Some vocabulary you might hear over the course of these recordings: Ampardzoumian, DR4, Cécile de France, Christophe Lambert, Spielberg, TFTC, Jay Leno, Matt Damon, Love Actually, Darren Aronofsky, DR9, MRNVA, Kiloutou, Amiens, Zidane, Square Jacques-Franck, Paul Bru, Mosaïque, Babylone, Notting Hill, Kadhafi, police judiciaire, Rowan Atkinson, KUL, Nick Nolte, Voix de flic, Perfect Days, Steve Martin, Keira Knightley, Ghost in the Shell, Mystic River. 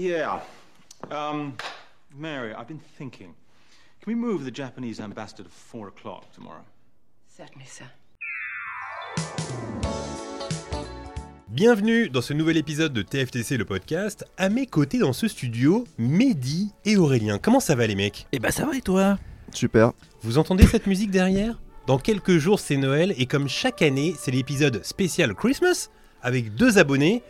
Yeah. Mary, I've been thinking. Can we move the Japanese ambassador to 4:00 tomorrow? Certainly, sir. Bienvenue dans ce nouvel épisode de TFTC le podcast. À mes côtés dans ce studio, Mehdi et Aurélien. Comment ça va les mecs ? Eh ben ça va et toi ? Super. Vous entendez cette musique derrière ? Dans quelques jours c'est Noël et comme chaque année, c'est l'épisode spécial Christmas avec deux abonnés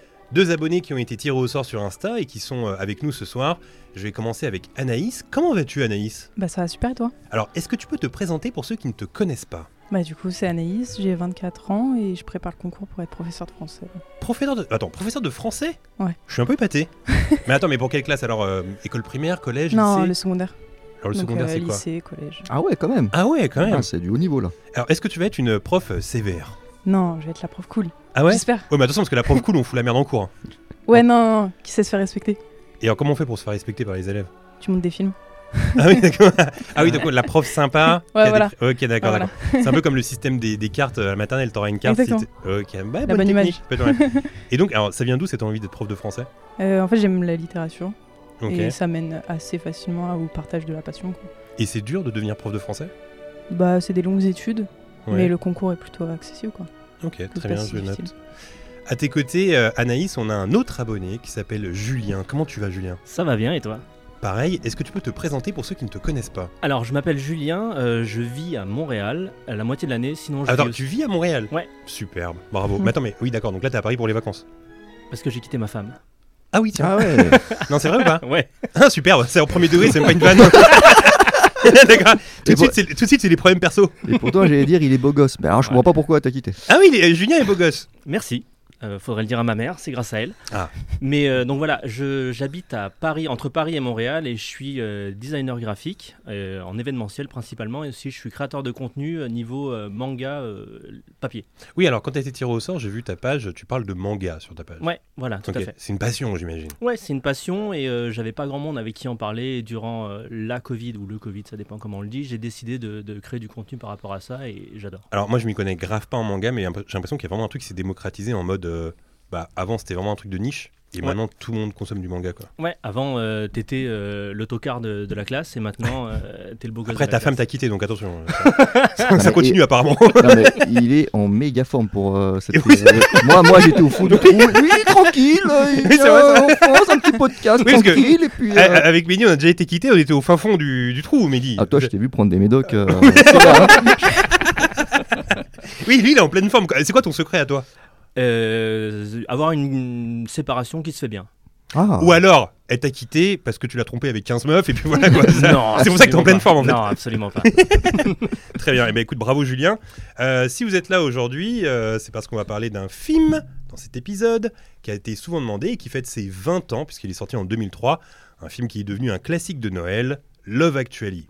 qui ont été tirés au sort sur Insta et qui sont avec nous ce soir. Je vais commencer avec Anaïs. Comment vas-tu Anaïs ? Bah ça va super et toi ? Alors est-ce que tu peux te présenter pour ceux qui ne te connaissent pas ? Bah du coup c'est Anaïs, j'ai 24 ans et je prépare le concours pour être professeur de français. Professeur de français ? Ouais. Je suis un peu épaté. Mais attends, mais pour quelle classe alors école primaire, collège, lycée ? Non, le secondaire. Alors le secondaire c'est quoi ? Lycée, collège. Ah ouais quand même. Ah, c'est du haut niveau là. Alors est-ce que tu vas être une prof sévère ? Non, je vais être la prof cool. Ah ouais ? J'espère. Ouais, mais attention, parce que la prof cool, on fout la merde en cours. Hein. Ouais, non, qui sait se faire respecter. Et alors, comment on fait pour se faire respecter par les élèves ? Tu montes des films. Ah oui, d'accord. Ah oui, donc la prof sympa. Ouais, voilà. Ok, d'accord, voilà. D'accord. C'est un peu comme le système des cartes à la maternelle. T'auras une carte. Exactement. Si ok, bah, la bonne image. Et donc, alors, ça vient d'où cette envie d'être prof de français ? En fait, j'aime la littérature. Okay. Et ça mène assez facilement au partage de la passion. Quoi. Et c'est dur de devenir prof de français ? Bah, c'est des longues études. Ouais. Mais le concours est plutôt accessible, quoi. Ok, très bien, je note. À tes côtés, Anaïs, on a un autre abonné qui s'appelle Julien. Comment tu vas, Julien ? Ça va bien, et toi ? Pareil, est-ce que tu peux te présenter pour ceux qui ne te connaissent pas ? Alors, je m'appelle Julien, je vis à Montréal la moitié de l'année, sinon je... Attends, tu vis à Montréal ? Ouais. Superbe, bravo. Mais attends, mais oui, d'accord, donc là, t'es à Paris pour les vacances ? Parce que j'ai quitté ma femme. Ah oui, tiens. Ah ouais. Non, c'est vrai ou pas ? Ouais. Ah, superbe, c'est au premier degré, c'est même pas une vanne. Tout de suite, c'est les problèmes perso. Et pourtant, j'allais dire, il est beau gosse. Mais alors, je comprends pas pourquoi t'as quitté. Ah oui, Julien est beau gosse. Merci. Faudrait le dire à ma mère, c'est grâce à elle. Ah. Mais donc voilà, j'habite à Paris, entre Paris et Montréal, et je suis designer graphique, en événementiel principalement, et aussi je suis créateur de contenu niveau manga, papier. Oui, alors quand t'as été tiré au sort, j'ai vu ta page, tu parles de manga sur ta page. Ouais, voilà, tout à fait. C'est une passion, j'imagine. Ouais, c'est une passion, et j'avais pas grand monde avec qui en parler, et durant la Covid, ou le Covid, ça dépend comment on le dit, j'ai décidé de créer du contenu par rapport à ça, et j'adore. Alors moi, je m'y connais grave pas en manga, mais j'ai l'impression qu'il y a vraiment un truc qui s'est démocratisé en mode... Bah, avant c'était vraiment un truc de niche et maintenant tout le monde consomme du manga quoi. Ouais, avant t'étais le tocard de la classe et maintenant t'es le beau gosse. Après ta femme t'a quitté donc attention. Ça continue apparemment. Non, mais il est en méga forme pour cette. Oui, moi j'étais au fond du trou. Oui, tranquille. On fonce un petit podcast oui, tranquille et puis. Avec Mehdi on a déjà été quitté, on était au fin fond du trou Mehdi. Ah toi je t'ai vu prendre des médocs. Oui lui il est en pleine forme. C'est quoi ton secret à toi? Avoir une séparation qui se fait bien. Ah. Ou alors, elle t'a quitté parce que tu l'as trompé avec 15 meufs et puis voilà quoi. Non, c'est pour ça que t'es en pleine forme en fait. Non, absolument pas. Très bien, et bien écoute, bravo Julien. Si vous êtes là aujourd'hui, c'est parce qu'on va parler d'un film dans cet épisode qui a été souvent demandé et qui fête ses 20 ans puisqu'il est sorti en 2003. Un film qui est devenu un classique de Noël, Love Actually.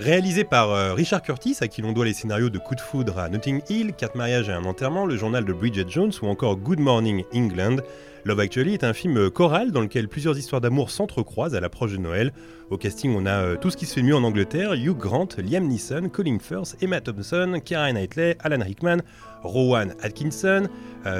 Réalisé par Richard Curtis, à qui l'on doit les scénarios de Coup de foudre à Notting Hill, 4 mariages et un enterrement, le journal de Bridget Jones ou encore Good Morning England, Love Actually est un film choral dans lequel plusieurs histoires d'amour s'entrecroisent à l'approche de Noël. Au casting, on a tout ce qui se fait mieux en Angleterre, Hugh Grant, Liam Neeson, Colin Firth, Emma Thompson, Keira Knightley, Alan Rickman, Rowan Atkinson,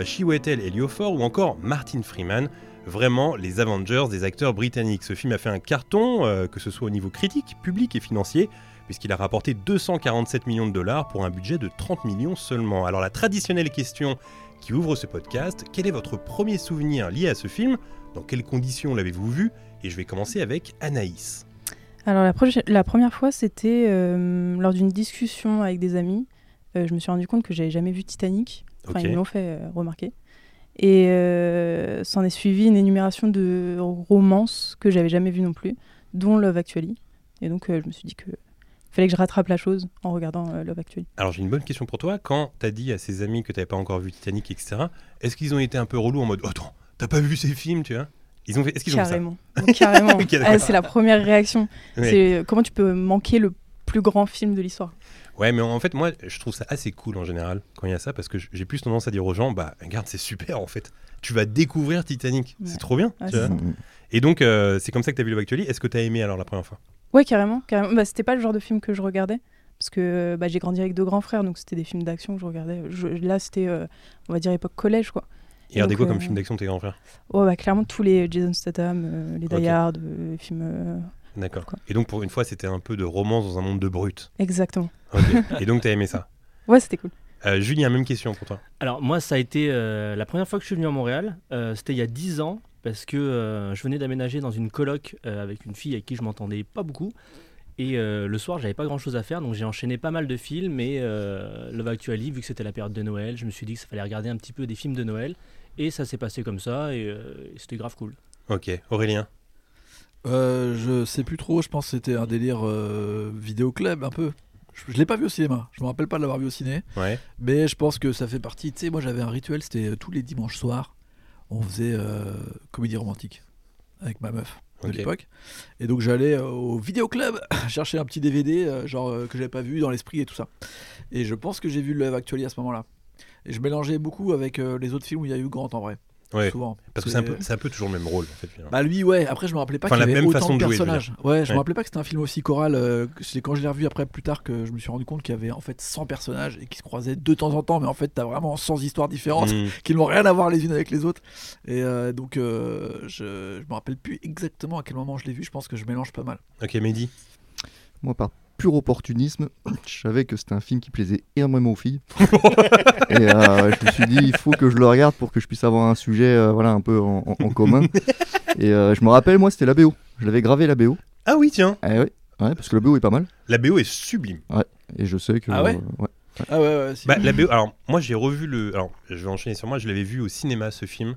Chiwetel Ejiofor ou encore Martin Freeman. Vraiment les Avengers des acteurs britanniques. Ce film a fait un carton, que ce soit au niveau critique, public et financier, puisqu'il a rapporté 247 millions de dollars pour un budget de 30 millions seulement. Alors la traditionnelle question qui ouvre ce podcast, quel est votre premier souvenir lié à ce film ? Dans quelles conditions l'avez-vous vu ? Et je vais commencer avec Anaïs. Alors la première fois, c'était lors d'une discussion avec des amis. je me suis rendu compte que j'avais jamais vu Titanic. Enfin, okay. Ils me l'ont fait remarquer. Et s'en est suivi une énumération de romances que j'avais jamais vues non plus, dont Love Actually. Et donc, je me suis dit que fallait que je rattrape la chose en regardant Love Actually. Alors, j'ai une bonne question pour toi. Quand t'as dit à ses amis que t'avais pas encore vu Titanic, etc., est-ce qu'ils ont été un peu relous en mode « Attends, t'as pas vu ces films, tu vois ?» Ils ont fait... Est-ce qu'ils carrément. Ont fait ça carrément. Okay, ah, c'est la première réaction. Ouais. C'est comment tu peux manquer le plus grand film de l'histoire. Ouais, mais en fait, moi, je trouve ça assez cool en général quand il y a ça, parce que j'ai plus tendance à dire aux gens, bah, regarde, c'est super en fait. Tu vas découvrir Titanic, ouais. C'est trop bien. Ah, tu vois. Et donc, c'est comme ça que t'as vu Love Actually. Est-ce que t'as aimé alors la première fois? Ouais, carrément. Bah, c'était pas le genre de film que je regardais, parce que bah, j'ai grandi avec deux grands frères, donc c'était des films d'action que je regardais. Là, c'était, on va dire, époque collège, quoi. Et regardez quoi comme film d'action de tes grands frères? Ouais, bah, clairement, tous les Jason Statham, les Die Hard, les films... D'accord. Quoi. Et donc, pour une fois, c'était un peu de romance dans un monde de brutes. Exactement. Okay. Et donc, t'as aimé ça? Ouais, c'était cool. Julien, même question pour toi. Alors, moi, ça a été la première fois que je suis venu à Montréal. C'était il y a 10 ans, parce que je venais d'aménager dans une coloc avec une fille avec qui je m'entendais pas beaucoup. Et le soir, j'avais pas grand-chose à faire, donc j'ai enchaîné pas mal de films. Et Love Actually, vu que c'était la période de Noël, je me suis dit que ça fallait regarder un petit peu des films de Noël. Et ça s'est passé comme ça, et c'était grave cool. Ok. Aurélien? Je sais plus trop, je pense que c'était un délire vidéoclub un peu. Je l'ai pas vu au cinéma, je me rappelle pas de l'avoir vu au ciné. Ouais. Mais je pense que ça fait partie, tu sais, moi j'avais un rituel, c'était tous les dimanches soirs, on faisait comédie romantique avec ma meuf de l'époque. Et donc j'allais au vidéoclub chercher un petit DVD genre que j'avais pas vu dans l'esprit et tout ça. Et je pense que j'ai vu Love Actually à ce moment-là. Et je mélangeais beaucoup avec les autres films où il y a eu Grant en vrai. Ouais, souvent. Parce que c'est un peu toujours le même rôle en fait. Bah lui ouais, après je me rappelais pas qu'il y avait autant de personnages. Ouais, je me rappelais pas que c'était un film aussi choral. C'est quand je l'ai revu après plus tard que je me suis rendu compte qu'il y avait en fait 100 personnages et qu'ils se croisaient de temps en temps, mais en fait t'as vraiment 100 histoires différentes qui n'ont rien à voir les unes avec les autres. Et donc je me rappelle plus exactement à quel moment je l'ai vu, je pense que je mélange pas mal. Ok, Mehdi. Moi par pur opportunisme, je savais que c'était un film qui plaisait énormément aux filles. Et je me suis dit, il faut que je le regarde pour que je puisse avoir un sujet voilà, un peu en commun. Et je me rappelle, moi, c'était la BO. Je l'avais gravé, la BO. Ah oui, tiens. Ah, ouais. Ouais, parce que la BO est pas mal. La BO est sublime. Ouais. Et je sais que... Ah ouais, ouais. Ah ouais, si. Bah, la BO, alors, moi, j'ai revu le... Alors, je vais enchaîner sur moi. Je l'avais vu au cinéma, ce film.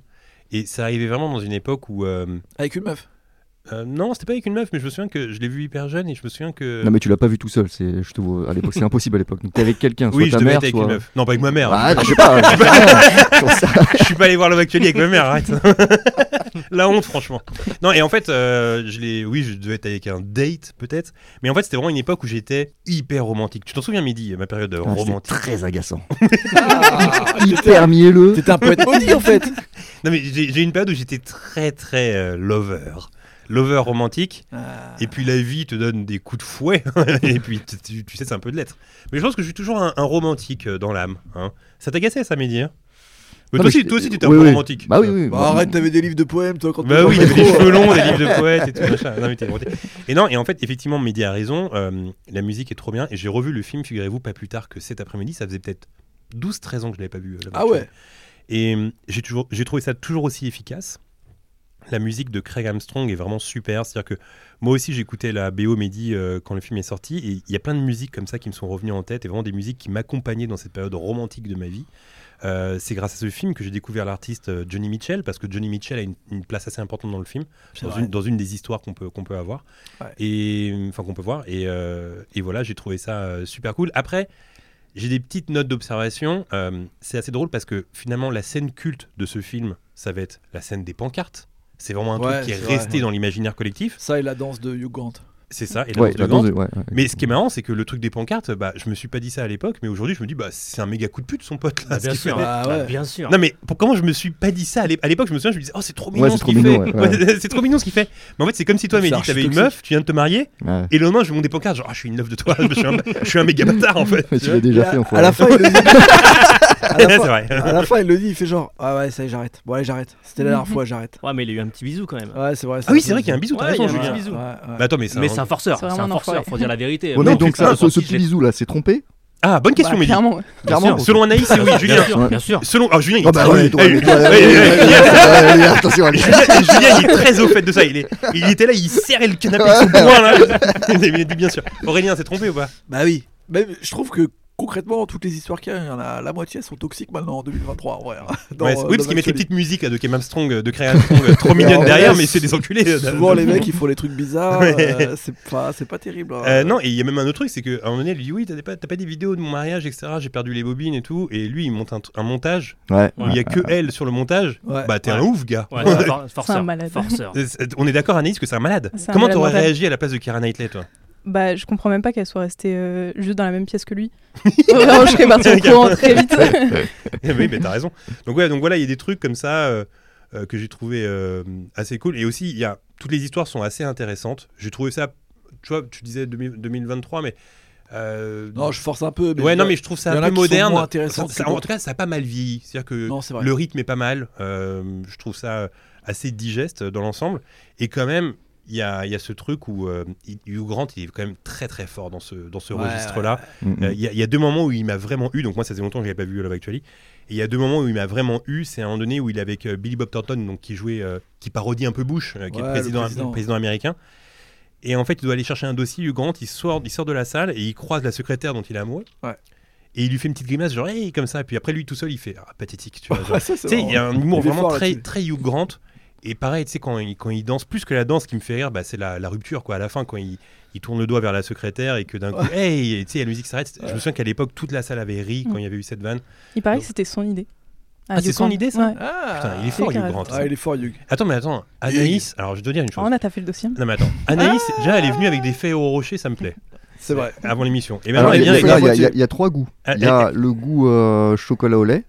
Et ça arrivait vraiment dans une époque où... Avec une meuf? Non, c'était pas avec une meuf, mais je me souviens que je l'ai vu hyper jeune et je me souviens que... Non mais tu l'as pas vu tout seul, c'est, je te vois, à l'époque, c'est impossible à l'époque. Donc t'es avec quelqu'un, soit oui, ta mère, soit... Oui, je devais être avec une meuf. Non, pas avec ma mère. Ah, je sais pas. Je suis pas allé voir Love Actually avec ma mère, arrête. La honte, franchement. Non, et en fait, je devais être avec un date, peut-être. Mais en fait, c'était vraiment une époque où j'étais hyper romantique. Tu t'en souviens, Mehdi, ma période romantique? C'était très agaçant. Hyper mielleux. T'étais un poète maudit, en fait. Non mais j'ai une période où j'étais très, très lover. Lover romantique, et puis la vie te donne des coups de fouet, et puis tu sais, c'est un peu de l'être. Mais je pense que je suis toujours un romantique dans l'âme. Hein. Ça t'agaçait, ça, Mehdi? Toi aussi, tu étais un peu romantique. Bah oui, oui. Bah, arrête, t'avais des livres de poèmes, toi, quand t'étais... Bah oui, t'avais des cheveux longs, des livres de poètes, et tout, machin. Non, mais t'es romantique. Et en fait, effectivement, Mehdi a raison, la musique est trop bien, et j'ai revu le film, figurez-vous, pas plus tard que cet après-midi, ça faisait peut-être 12-13 ans que je l'avais pas vu. Ah ouais? Et j'ai trouvé ça toujours aussi efficace. La musique de Craig Armstrong est vraiment super, c'est-à-dire que moi aussi j'écoutais la BO Mehdi quand le film est sorti, et il y a plein de musiques comme ça qui me sont revenues en tête, et vraiment des musiques qui m'accompagnaient dans cette période romantique de ma vie. C'est grâce à ce film que j'ai découvert l'artiste Johnny Mitchell, parce que Johnny Mitchell a une place assez importante dans le film, dans une des histoires qu'on peut avoir, ouais. Qu'on peut voir, et voilà, j'ai trouvé ça super cool. Après, j'ai des petites notes d'observation, c'est assez drôle parce que finalement la scène culte de ce film, ça va être la scène des pancartes. C'est vraiment un truc qui est resté dans l'imaginaire collectif. Ça et la danse de Hugh Grant. C'est ça, et la danse de Grant. Ouais. Mais ce qui est marrant, c'est que le truc des pancartes, bah, je me suis pas dit ça à l'époque, mais aujourd'hui, je me dis, bah, c'est un méga coup de pute, son pote. Là, bien sûr. Bien sûr. Non, mais comment je me suis pas dit ça à l'époque? Je me souviens, je me disais, oh, c'est trop mignon ce qu'il fait. C'est trop mignon ce qu'il fait. Mais en fait, c'est comme si toi, Mehdi, t'avais une meuf, tu viens de te marier, et le lendemain, je monte des pancartes, genre, je suis une meuf de toi, je suis un méga bâtard, en fait. Tu l'as déjà fait, en fait. À la fin, à la fin, il le dit, il fait genre, ah ouais, ça y est, j'arrête. Bon, allez, j'arrête. C'était la dernière fois, j'arrête. Ouais, mais il a eu un petit bisou quand même. Ouais, c'est vrai. Ah oui, c'est vrai qu'il y a un bisou, t'as raison, Julien. Mais attends, mais c'est un forceur. C'est un forceur, faut dire la vérité. Bon, donc ce petit bisou là, c'est trompé? Ah, bonne question, Mehdi. Clairement. Selon Anaïs, c'est oui, Julien. Bien sûr. Selon Julien, il est très au fait de ça. Il était là, il serrait le canapé sous le poing là. Bien sûr. Aurélien, c'est trompé ou pas? Bah oui. Je trouve que concrètement, toutes les histoires qu'il y a, la moitié sont toxiques maintenant en 2023. En vrai, hein, oui, parce qu'ils mettent des petites musiques de Kem Armstrong, de Créa Armstrong, trop mignonnes derrière, mais c'est des enculés. Souvent, les mecs, ils font les trucs bizarres. C'est pas terrible. Hein. Non, et il y a même un autre truc, c'est qu'à un moment donné, elle lui dit oui, t'as pas des vidéos de mon mariage, etc. J'ai perdu les bobines et tout. Et lui, il monte un montage où il y a que elle sur le montage. Bah, t'es un ouf, gars. Forceur. On est d'accord, Anaïs, que c'est un malade. Comment t'aurais réagi à la place de Keira Knightley, toi ? Bah, je comprends même pas qu'elle soit restée juste dans la même pièce que lui. Vraiment, je serais partie au courant très vite. Oui, mais t'as raison. Donc voilà, il y a des trucs comme ça que j'ai trouvé assez cool. Et aussi, toutes les histoires sont assez intéressantes. J'ai trouvé ça, tu vois, tu disais 2023, mais... Non, je force un peu. Mais ouais, non, mais je trouve ça un peu moderne. En tout cas, ça a pas mal vieilli. C'est-à-dire que le rythme est pas mal. Je trouve ça assez digeste dans l'ensemble. Et quand même... Il y a ce truc où Hugh Grant, il est quand même très très fort dans ce registre-là. Il y a deux moments où il m'a vraiment eu, donc moi ça faisait longtemps que je n'avais pas vu Love Actually, et il y a deux moments où il m'a vraiment eu, c'est à un moment donné où il est avec Billy Bob Thornton, donc, qui jouait, qui parodie un peu Bush, qui est le président américain. Et en fait, il doit aller chercher un dossier, Hugh Grant, il sort de la salle et il croise la secrétaire dont il est amoureux. Ouais. Et il lui fait une petite grimace, genre, hey, comme ça. Et puis après, lui tout seul, il fait, pathétique. Tu vois, tu sais, il y a un humour vraiment fort, très, très Hugh Grant. Et pareil, tu sais, quand il danse, plus que la danse qui me fait rire, bah, c'est la rupture, quoi. À la fin, quand il tourne le doigt vers la secrétaire et que d'un coup, hey, tu sais, la musique s'arrête. Je me souviens qu'à l'époque, toute la salle avait ri quand il y avait eu cette vanne. Il paraît que c'était son idée. C'est son idée, ça ? Putain, il est fort, Hugh Grant. Il est fort, Hugh. Attends, Anaïs, alors je dois dire une chose. On a tapé le dossier. Non, mais attends, Anaïs, déjà, elle est venue avec des faits au rocher, ça me plaît. C'est vrai. Avant l'émission. Et maintenant, elle vient avec il y a trois goûts. Il y a le goût chocolat au lait,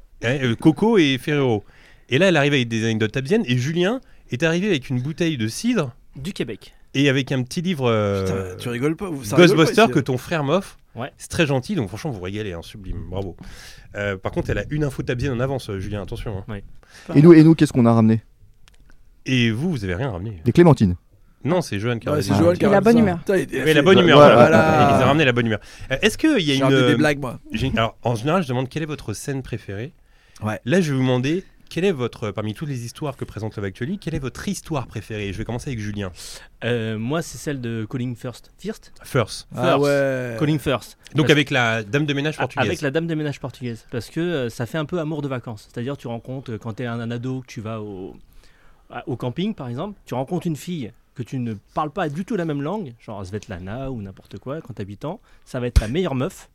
coco et Ferrero. Et là, elle arrive avec des anecdotes tabziennes. Et Julien est arrivé avec une bouteille de cidre du Québec. Et avec un petit livre Putain, tu rigoles pas, Ghostbuster que ton frère m'offre. Ouais. C'est très gentil. Donc franchement, vous régalez, hein, sublime. Bravo. Par contre, elle a une info tabzienne en avance, Julien. Attention. Hein. Ouais. Et nous, qu'est-ce qu'on a ramené ? Et vous avez rien ramené. Des clémentines. Non, c'est Johan qui a ramené la bonne humeur. Oui, la bonne humeur. Voilà. Ils ont ramené la bonne humeur. Est-ce qu'il y a une... J'ai des blagues, moi. Alors, en général, je demande quelle est votre scène préférée. Ouais. Là, je vais vous demander... Quelle est parmi toutes les histoires que présente Love Actually, quelle est votre histoire préférée ? Je vais commencer avec Julien. Moi, c'est celle de Colin Firth. Firth. Ah ouais. Colin Firth. Donc avec la dame de ménage portugaise. Avec la dame de ménage portugaise. Parce que ça fait un peu amour de vacances. C'est-à-dire, tu rencontres, quand t'es un ado, que tu vas au camping, par exemple, tu rencontres une fille que tu ne parles pas du tout la même langue, genre Svetlana ou n'importe quoi, quand t'as 8 ans, ça va être la meilleure meuf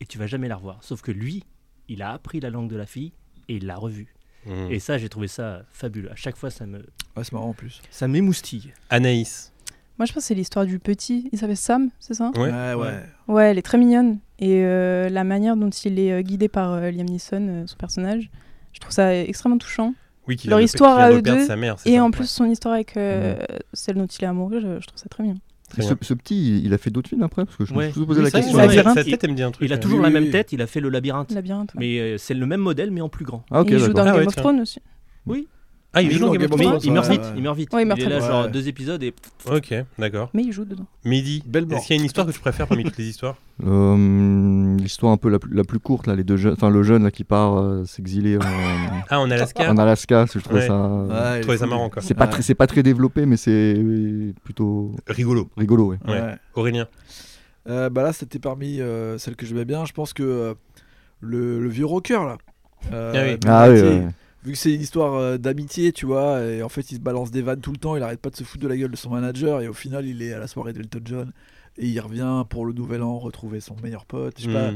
et tu vas jamais la revoir. Sauf que lui, il a appris la langue de la fille et il l'a revue. Et ça, j'ai trouvé ça fabuleux. À chaque fois, ça me... Ouais, c'est marrant en plus. Ça m'émoustille. Anaïs. Moi, je pense que c'est l'histoire du petit. Il s'appelle Sam, c'est ça ? Ouais. Ouais, elle est très mignonne. Et la manière dont il est guidé par Liam Neeson, son personnage, je trouve ça extrêmement touchant. Oui, leur histoire à eux deux. Et en plus, son histoire avec celle dont il est amoureux, je trouve ça très bien. Ce petit, il a fait d'autres films après, parce que je me suis posé la question. Sa tête, elle me dit un truc. Il a toujours la même tête, il a fait le labyrinthe. Mais c'est le même modèle, mais en plus grand. Ah, okay, il joue dans Game of Thrones aussi. Oui. Ah, il joue dans Game of Thrones. Il meurt vite. Il est là, genre 2 épisodes et... Ok, d'accord. Mais il joue dedans. Mehdi, est-ce qu'il y a une histoire que tu préfères parmi toutes les histoires ? L'histoire un peu la plus courte, là, le jeune là, qui part s'exiler en Alaska. En Alaska, je trouvais ça marrant. Quoi. C'est pas très développé, mais c'est plutôt... Rigolo, oui. Ouais. Aurélien là, c'était parmi celles que j'aimais bien. Je pense que le vieux rocker, là. Vu que c'est une histoire d'amitié, tu vois, et en fait, il se balance des vannes tout le temps, il arrête pas de se foutre de la gueule de son manager, et au final, il est à la soirée d'Elton John, et il revient pour le nouvel an retrouver son meilleur pote. Je sais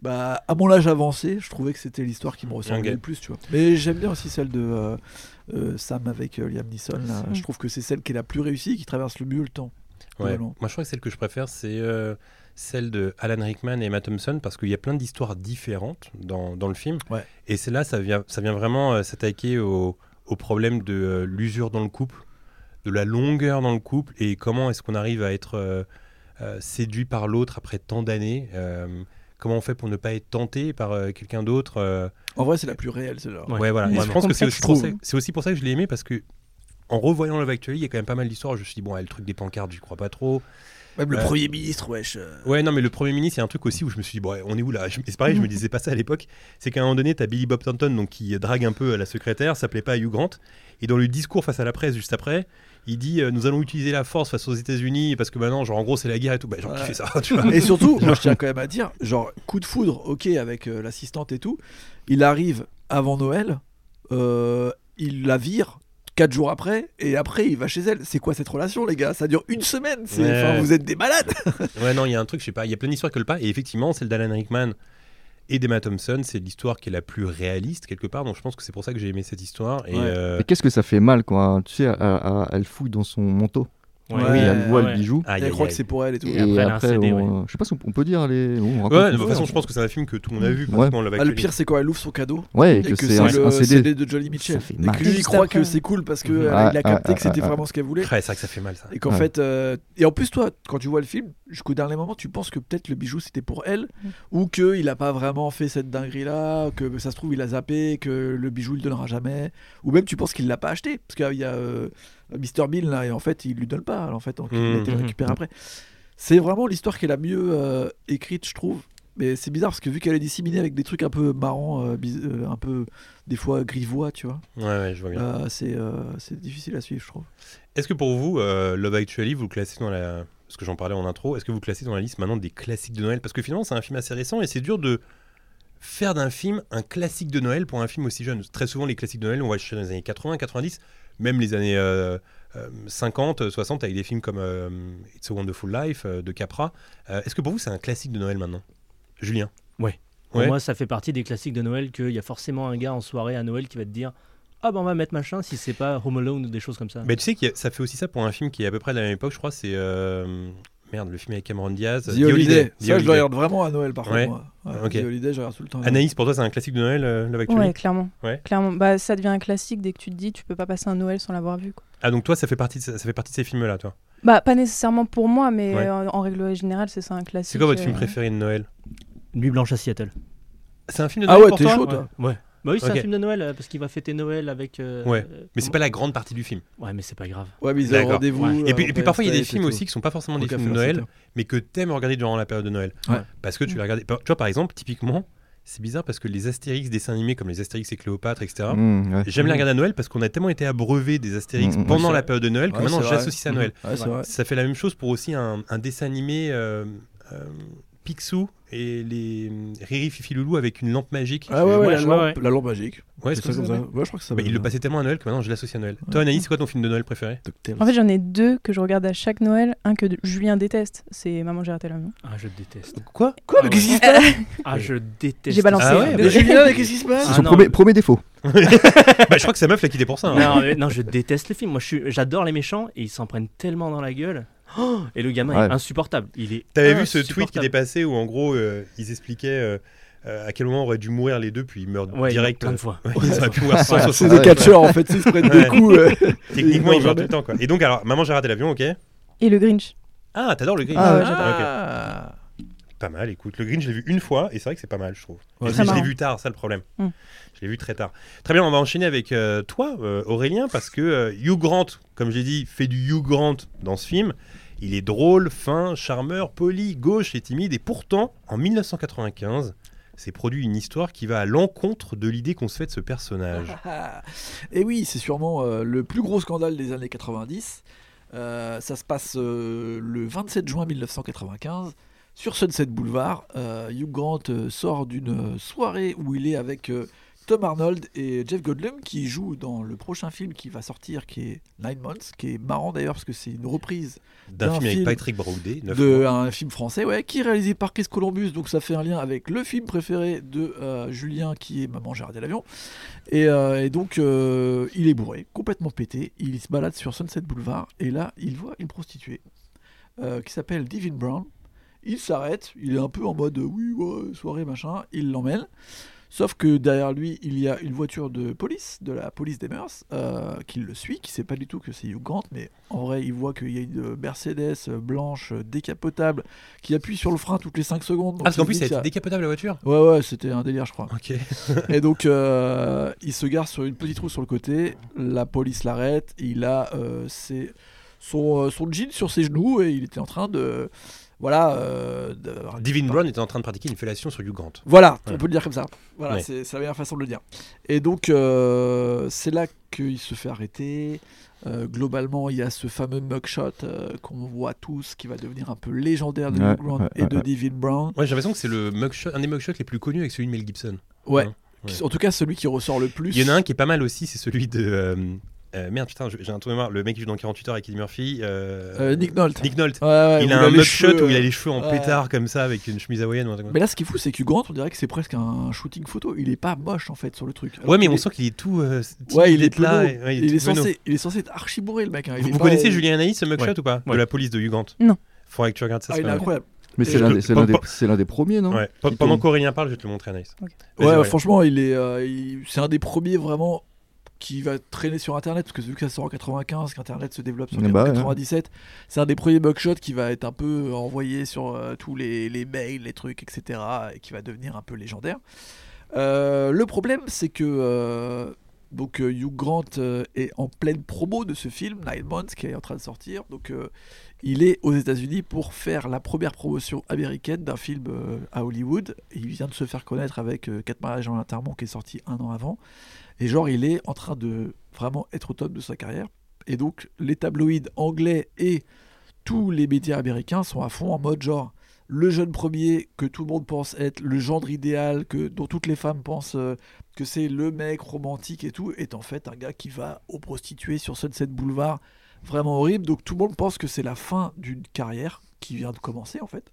pas, à mon âge avancé, je trouvais que c'était l'histoire qui me ressemblait le plus, tu vois. Mais j'aime bien aussi celle de Sam avec Liam Neeson, là. Je trouve que c'est celle qui est la plus réussie, qui traverse le mieux le temps. Ouais. Moi, je crois que celle que je préfère, c'est celle de Alan Rickman et Emma Thompson, parce qu'il y a plein d'histoires différentes dans le film. Ouais. Et c'est là, ça vient vraiment s'attaquer au problème de l'usure dans le couple, de la longueur dans le couple, et comment est-ce qu'on arrive à être séduit par l'autre après tant d'années. Comment on fait pour ne pas être tenté par quelqu'un d'autre En vrai, c'est la plus réelle, celle-là. Ouais, voilà. Et je pense que c'est aussi pour ça que je l'ai aimé, parce que en revoyant Love Actually, il y a quand même pas mal d'histoires. Je me suis dit, bon, le truc des pancartes, j'y crois pas trop. Même le Premier ministre, wesh. Ouais, non, mais le Premier ministre, il y a un truc aussi où je me suis dit, bon, on est où là ? Et c'est pareil, je me disais pas ça à l'époque. C'est qu'à un moment donné, t'as Billy Bob Thornton donc, qui drague un peu à la secrétaire, ça plaît pas à Hugh Grant. Et dans le discours face à la presse juste après, il dit nous allons utiliser la force face aux États-Unis parce que maintenant, genre en gros, c'est la guerre et tout. Bah, genre, qui fait ça, tu vois ? Et surtout, moi, je tiens quand même à dire, genre, coup de foudre, ok, avec l'assistante et tout. Il arrive avant Noël, il la vire. 4 jours après, et après il va chez elle. C'est quoi cette relation, les gars ? Ça dure une semaine. C'est... Ouais. Enfin, vous êtes des malades. Ouais, non, il y a un truc, je sais pas. Il y a plein d'histoires qui collent pas. Et effectivement, celle d'Alan Rickman et d'Emma Thompson, c'est l'histoire qui est la plus réaliste quelque part. Donc je pense que c'est pour ça que j'ai aimé cette histoire. Et, ouais. Et qu'est-ce que ça fait mal, quoi ? Tu sais, elle fouille dans son manteau. Ouais, oui, elle voit le bijou. Ah, elle croit que c'est pour elle et tout. Et après CD, je sais pas si on peut dire les. Bon, de toute façon, je pense que c'est un film que tout le monde a vu. Le pire, c'est quand elle ouvre son cadeau. Ouais, et que c'est un CD de Jolly Mitchell. Et que lui, il croit que c'est cool parce qu'il a capté que c'était vraiment ce qu'elle voulait. Ouais, c'est vrai que ça fait mal, ça. Et qu'en fait. Et en plus, toi, quand tu vois le film, jusqu'au dernier moment, tu penses que peut-être le bijou c'était pour elle ou qu'il a pas vraiment fait cette dinguerie-là, que ça se trouve, il a zappé, que le bijou il donnera jamais. Ou même, tu penses qu'il l'a pas acheté. Parce qu'il y a. Mr Bean là, et en fait il lui donne pas, alors, en fait, donc il a été récupéré après. C'est vraiment l'histoire qui est la mieux écrite, je trouve, mais c'est bizarre parce que vu qu'elle est disséminée avec des trucs un peu marrants, un peu des fois grivois, tu vois. Ouais, je vois bien. C'est difficile à suivre, je trouve. Est-ce que pour vous Love Actually, vous le classez dans la... parce que j'en parlais en intro, est-ce que vous classez dans la liste maintenant des classiques de Noël, parce que finalement c'est un film assez récent et c'est dur de faire d'un film un classique de Noël pour un film aussi jeune. Très souvent les classiques de Noël on va chercher dans les années 80, 90, même les années 50, 60 avec des films comme It's a Wonderful Life de Capra. Est-ce que pour vous c'est un classique de Noël maintenant, Julien ? Ouais. Moi ça fait partie des classiques de Noël, qu'il y a forcément un gars en soirée à Noël qui va te dire ah ben on va mettre machin, si c'est pas Home Alone ou des choses comme ça. Mais tu sais que ça fait aussi ça pour un film qui est à peu près de la même époque, je crois, c'est le film avec Cameron Diaz, The Holiday. Ça je le regarde vraiment à Noël par contre. Ouais, okay. The Holiday, je regarde tout le temps. Anaïs, pour toi c'est un classique de Noël, Love Actually ? Ouais, clairement. Bah ça devient un classique dès que tu te dis tu peux pas passer un Noël sans l'avoir vu, quoi. Ah donc toi ça fait partie de ces films là, toi ? Bah pas nécessairement pour moi, mais en règle générale c'est ça un classique. C'est quoi votre film préféré de Noël ? Nuit blanche à Seattle. C'est un film de Noël pour toi ? Ah ouais, t'es chaud toi. Ouais. Bah oui, c'est un film de Noël parce qu'il va fêter Noël avec. Mais c'est pas la grande partie du film. Ouais, mais c'est pas grave. Ouais, mais ils ont rendez-vous. Ouais. Et puis parfois il y a des films aussi qui sont pas forcément des films de Noël, mais que t'aimes regarder durant la période de Noël. Ouais. Parce que tu les regardes. Tu vois, par exemple, typiquement, c'est bizarre parce que les Astérix dessins animés comme les Astérix et Cléopâtre, etc. J'aime les regarder à Noël parce qu'on a tellement été abreuvés des Astérix pendant la période de Noël que maintenant j'associe ça à Noël. Ça fait la même chose pour aussi un dessin animé. Picsou et les Riri Fifi Loulou avec une lampe magique. La lampe magique. Ouais, c'est comme ça. Ouais, je crois que ça. Mais il le passait tellement à Noël que maintenant je l'associe à Noël. Ouais. Toi, Anaïs, c'est quoi ton film de Noël préféré ? En fait, j'en ai deux que je regarde à chaque Noël. Un que Julien déteste, c'est Maman j'ai raté l'avion. Ah, je déteste. Quoi ? Mais qu'est-ce qui se passe ? Ah, je déteste. J'ai balancé. Mais Julien, qu'est-ce qui se passe ? C'est son premier défaut. Je crois que sa meuf l'a quitté pour ça. Non, je déteste le film. Moi, j'adore les méchants et ils s'en prennent tellement dans la gueule. Oh, et le gamin est insupportable. T'avais vu ce tweet qui était passé où en gros ils expliquaient à quel moment auraient dû mourir les deux, puis ils meurent direct. Plein de fois. Ils auraient pu mourir 160. C'est des catcheurs en fait, ils se prennent des coups. Techniquement ils meurent tout le temps, quoi. Et donc alors Maman j'ai raté l'avion, ok. Et le Grinch. Ah, t'adores le Grinch. Ah, okay. Pas mal, écoute. Le Grinch je l'ai vu une fois et c'est vrai que c'est pas mal, je trouve. Je l'ai vu tard, ça le problème. Je l'ai vu très tard. Très bien, on va enchaîner avec toi Aurélien, parce que Hugh Grant, comme j'ai dit, fait du Hugh Grant dans ce film. Il est drôle, fin, charmeur, poli, gauche et timide. Et pourtant, en 1995, s'est produit une histoire qui va à l'encontre de l'idée qu'on se fait de ce personnage. Et oui, c'est sûrement le plus gros scandale des années 90. Ça se passe le 27 juin 1995, sur Sunset Boulevard. Hugh Grant sort d'une soirée où il est avec Tom Arnold et Jeff Goldblum, qui jouent dans le prochain film qui va sortir, qui est Nine Months, qui est marrant d'ailleurs parce que c'est une reprise d'un film avec Patrick Brodé, un film français, qui est réalisé par Chris Columbus, donc ça fait un lien avec le film préféré de Julien qui est Maman j'ai raté l'avion, et donc il est bourré, complètement pété, il se balade sur Sunset Boulevard et là il voit une prostituée qui s'appelle Devin Brown. Il s'arrête, il est un peu en mode soirée machin, il l'emmène. Sauf que derrière lui, il y a une voiture de police, de la police des mœurs, qui le suit, qui ne sait pas du tout que c'est Hugh Grant, mais en vrai, il voit qu'il y a une Mercedes blanche décapotable qui appuie sur le frein toutes les 5 secondes. Ah, parce qu'en plus, ça a été décapotable, la voiture ? Ouais, c'était un délire, je crois. Ok. Et donc, il se gare sur une petite roue sur le côté, la police l'arrête, il a son jean sur ses genoux et il était en train de... Voilà, Divine Brown était en train de pratiquer une fellation sur Hugh Grant. Voilà, on peut le dire comme ça. Voilà, oui. C'est la meilleure façon de le dire. Et donc, c'est là qu'il se fait arrêter. Globalement, il y a ce fameux mugshot qu'on voit tous, qui va devenir un peu légendaire de Hugh Grant et de Divine Brown. Ouais, j'ai l'impression que c'est le mugshot, un des mugshots les plus connus avec celui de Mel Gibson. Ouais, en tout cas celui qui ressort le plus. Il y en a un qui est pas mal aussi, c'est celui de... merde, putain, j'ai un trou de mémoire. Le mec qui joue dans 48 heures avec Eddie Murphy. Nick Nolte. Nick Nolte. Ouais, il a un mugshot où il a les cheveux en pétard comme ça, avec une chemise hawaïenne. Mais là, ce qui est fou, c'est que Hugh Grant, on dirait que c'est presque un shooting photo. Il est pas moche en fait sur le truc. Alors ouais, mais on sent qu'il est tout. Ouais, il est là. Il est censé être archi bourré, le mec. Hein. Vous connaissez Julien Anaïs, ce mugshot ou pas ? De la police de Hugh Grant. Non. Faudrait que tu regardes ça. Il est incroyable. Mais c'est l'un des premiers, non ? Ouais. Pendant qu'Aurélien parle, je vais te le montrer, Anaïs. Ouais, franchement, c'est un des premiers vraiment. Qui va traîner sur internet, parce que vu que ça sort en 95, qu'internet se développe sur 97, c'est un des premiers mugshots qui va être un peu envoyé sur tous les mails, les trucs, etc., et qui va devenir un peu légendaire. Le problème, c'est que Hugh Grant est en pleine promo de ce film, Nine Months, qui est en train de sortir, donc il est aux États-Unis pour faire la première promotion américaine d'un film à Hollywood. Il vient de se faire connaître avec 4 mariages en Intermont, qui est sorti un an avant. Et genre, il est en train de vraiment être au top de sa carrière. Et donc, les tabloïds anglais et tous les médias américains sont à fond en mode genre, le jeune premier que tout le monde pense être le gendre idéal, dont toutes les femmes pensent que c'est le mec romantique et tout, est en fait un gars qui va aux prostituées sur Sunset Boulevard, vraiment horrible. Donc, tout le monde pense que c'est la fin d'une carrière qui vient de commencer, en fait.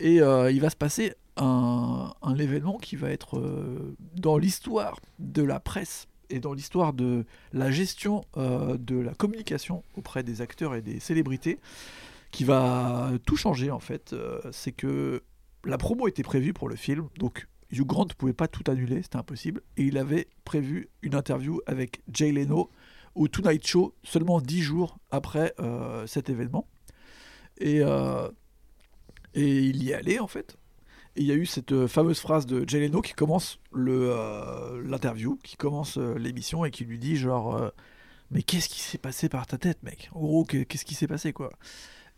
Et il va se passer... Un événement qui va être dans l'histoire de la presse et dans l'histoire de la gestion de la communication auprès des acteurs et des célébrités, qui va tout changer en fait. C'est que la promo était prévue pour le film, donc Hugh Grant ne pouvait pas tout annuler, c'était impossible, et il avait prévu une interview avec Jay Leno au Tonight Show seulement 10 jours après cet événement, et il y est allé en fait. Et il y a eu cette fameuse phrase de Jay Leno qui commence l'interview, qui commence l'émission et qui lui dit genre mais qu'est-ce qui s'est passé par ta tête, mec ? En gros, qu'est-ce qui s'est passé, quoi ?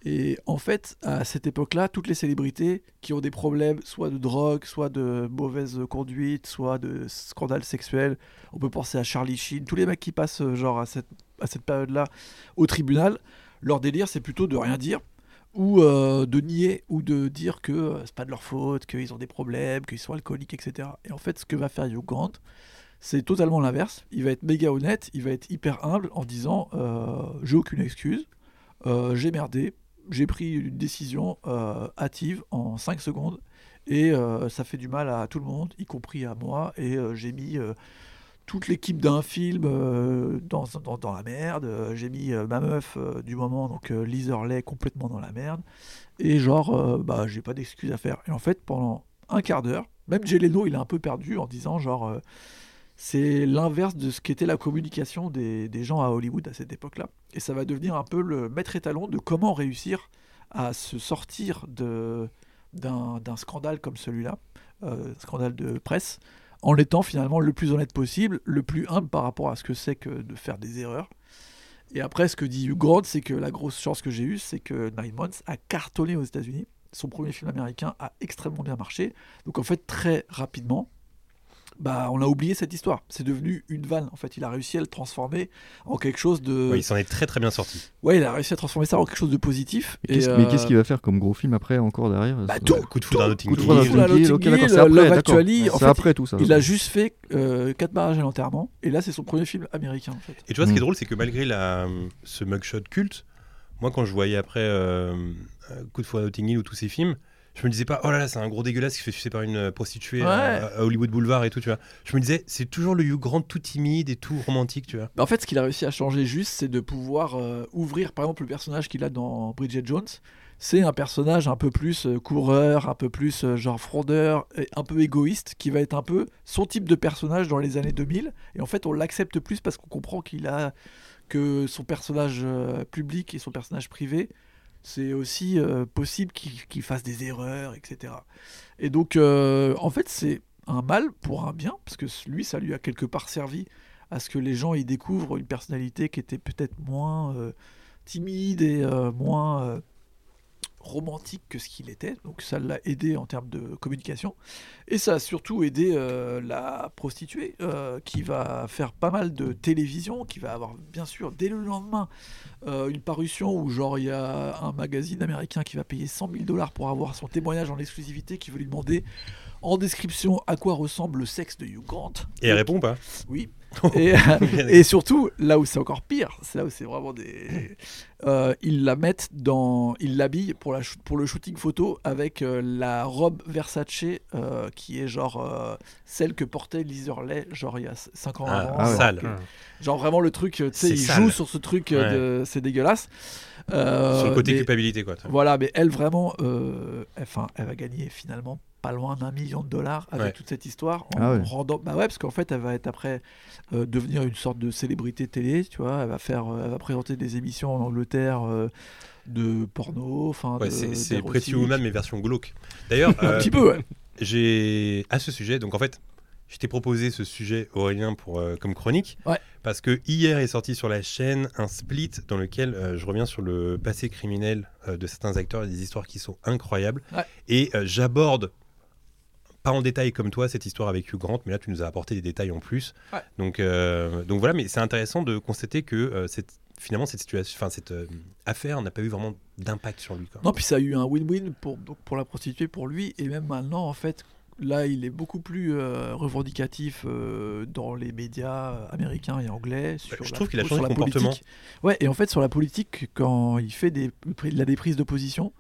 Et en fait, à cette époque-là, toutes les célébrités qui ont des problèmes, soit de drogue, soit de mauvaise conduite, soit de scandales sexuels, on peut penser à Charlie Sheen, tous les mecs qui passent genre à cette période-là au tribunal, leur délire c'est plutôt de rien dire, ou de nier, ou de dire que c'est pas de leur faute, qu'ils ont des problèmes, qu'ils sont alcooliques, etc. Et en fait, ce que va faire Hugh Grant, c'est totalement l'inverse. Il va être méga honnête, il va être hyper humble en disant « j'ai aucune excuse, j'ai merdé, j'ai pris une décision hâtive en 5 secondes, et ça fait du mal à tout le monde, y compris à moi, et j'ai mis... toute l'équipe d'un film dans la merde. J'ai mis ma meuf du moment, donc Liz Hurley, complètement dans la merde. Et genre, j'ai pas d'excuse à faire. Et en fait, pendant un quart d'heure, même Jay Leno, il a un peu perdu en disant genre, c'est l'inverse de ce qu'était la communication des gens à Hollywood à cette époque-là. Et ça va devenir un peu le maître étalon de comment réussir à se sortir d'un scandale comme celui-là, scandale de presse, en étant finalement le plus honnête possible, le plus humble par rapport à ce que c'est que de faire des erreurs. Et après, ce que dit Hugh Grant, c'est que la grosse chance que j'ai eue, c'est que Nine Months a cartonné aux États-Unis. Son premier film américain a extrêmement bien marché. Donc en fait, très rapidement, on a oublié cette histoire. C'est devenu une vanne. En fait, il a réussi à le transformer en quelque chose de... Ouais, il s'en est très très bien sorti. Ouais, il a réussi à transformer ça en quelque chose de positif. Mais qu'est-ce qu'il va faire comme gros film après, encore derrière ? Tout, Coup de foudre à Notting Hill, Love Actually. En fait, après tout ça. Il a juste fait 4 mariages à l'enterrement. Et là, c'est son premier film américain. En fait. Et tu vois, ce qui est drôle, c'est que malgré ce mugshot culte, moi, quand je voyais après Coup de foudre à Notting Hill ou tous ces films, je me disais pas, oh là là, c'est un gros dégueulasse qui se fait sucer par une prostituée à Hollywood Boulevard et tout, tu vois. Je me disais, c'est toujours le Hugh Grant tout timide et tout romantique, tu vois. En fait, ce qu'il a réussi à changer juste, c'est de pouvoir ouvrir, par exemple, le personnage qu'il a dans Bridget Jones. C'est un personnage un peu plus coureur, un peu plus genre frondeur, et un peu égoïste, qui va être un peu son type de personnage dans les années 2000. Et en fait, on l'accepte plus parce qu'on comprend que son personnage public et son personnage privé, c'est aussi possible qu'il fasse des erreurs, etc. Et donc, en fait, c'est un mal pour un bien, parce que lui, ça lui a quelque part servi à ce que les gens y découvrent une personnalité qui était peut-être moins timide et moins romantique que ce qu'il était, donc ça l'a aidé en termes de communication, et ça a surtout aidé la prostituée qui va faire pas mal de télévision, qui va avoir bien sûr dès le lendemain une parution où genre il y a un magazine américain qui va payer $100,000 pour avoir son témoignage en exclusivité, qui veut lui demander en description à quoi ressemble le sexe de Hugh Grant. Et elle répond pas. Oui. Et surtout, là où c'est encore pire, c'est là où c'est vraiment des... ils la mettent dans... Ils l'habillent pour le shooting photo avec la robe Versace qui est genre celle que portait Liz Hurley, genre il y a 5 ans avant. Sale. Genre vraiment le truc, tu sais, ils jouent sur ce truc, de, c'est dégueulasse. Sur le côté culpabilité, quoi. Voilà, mais elle vraiment... elle va gagner finalement pas loin $1 million avec toute cette histoire en rendant, bah ouais, parce qu'en fait elle va être après devenir une sorte de célébrité télé, tu vois, elle va présenter des émissions en Angleterre de porno, enfin c'est Pretty Woman mais version glauque d'ailleurs. Un petit peu, ouais. J'ai à ce sujet, donc en fait je t'ai proposé ce sujet, Aurélien, pour comme chronique, parce que hier est sorti sur la chaîne un split dans lequel je reviens sur le passé criminel de certains acteurs et des histoires qui sont incroyables, et j'aborde pas en détail comme toi cette histoire avec Hugh Grant, mais là tu nous as apporté des détails en plus, donc voilà, mais c'est intéressant de constater que cette affaire n'a pas eu vraiment d'impact sur lui, quoi. Non, puis ça a eu un win-win pour la prostituée, pour lui, et même maintenant en fait là il est beaucoup plus revendicatif dans les médias américains et anglais sur je trouve qu'il a changé de comportement, et en fait sur la politique, quand il fait des prises de position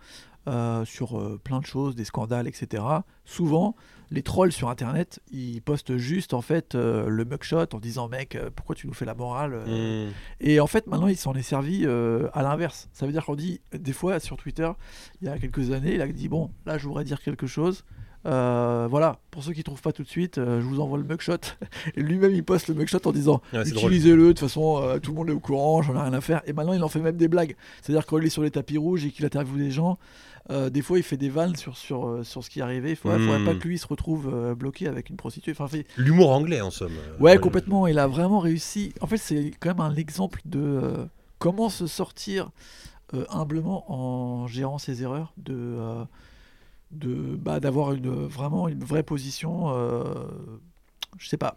sur plein de choses, des scandales, etc. Souvent, les trolls sur Internet, ils postent juste en fait le mugshot en disant « Mec, pourquoi tu nous fais la morale ?» Et en fait, maintenant, il s'en est servi à l'inverse. Ça veut dire qu'on dit, des fois, sur Twitter, il y a quelques années, il a dit « Bon, là, je voudrais dire quelque chose. » Voilà, pour ceux qui ne trouvent pas tout de suite, je vous envoie le mugshot. Et lui-même, il poste le mugshot en disant utilisez-le, de toute façon, tout le monde est au courant, j'en ai rien à faire. Et maintenant, il en fait même des blagues. C'est-à-dire quand il est sur les tapis rouges et qu'il interviewe des gens, des fois, il fait des vannes sur ce qui est arrivé. Il ne faudrait pas que lui se retrouve bloqué avec une prostituée. Enfin, l'humour anglais, en somme. Ouais, complètement. Il a vraiment réussi. En fait, c'est quand même un exemple de comment se sortir humblement en gérant ses erreurs, d'avoir vraiment une vraie position. Je sais pas,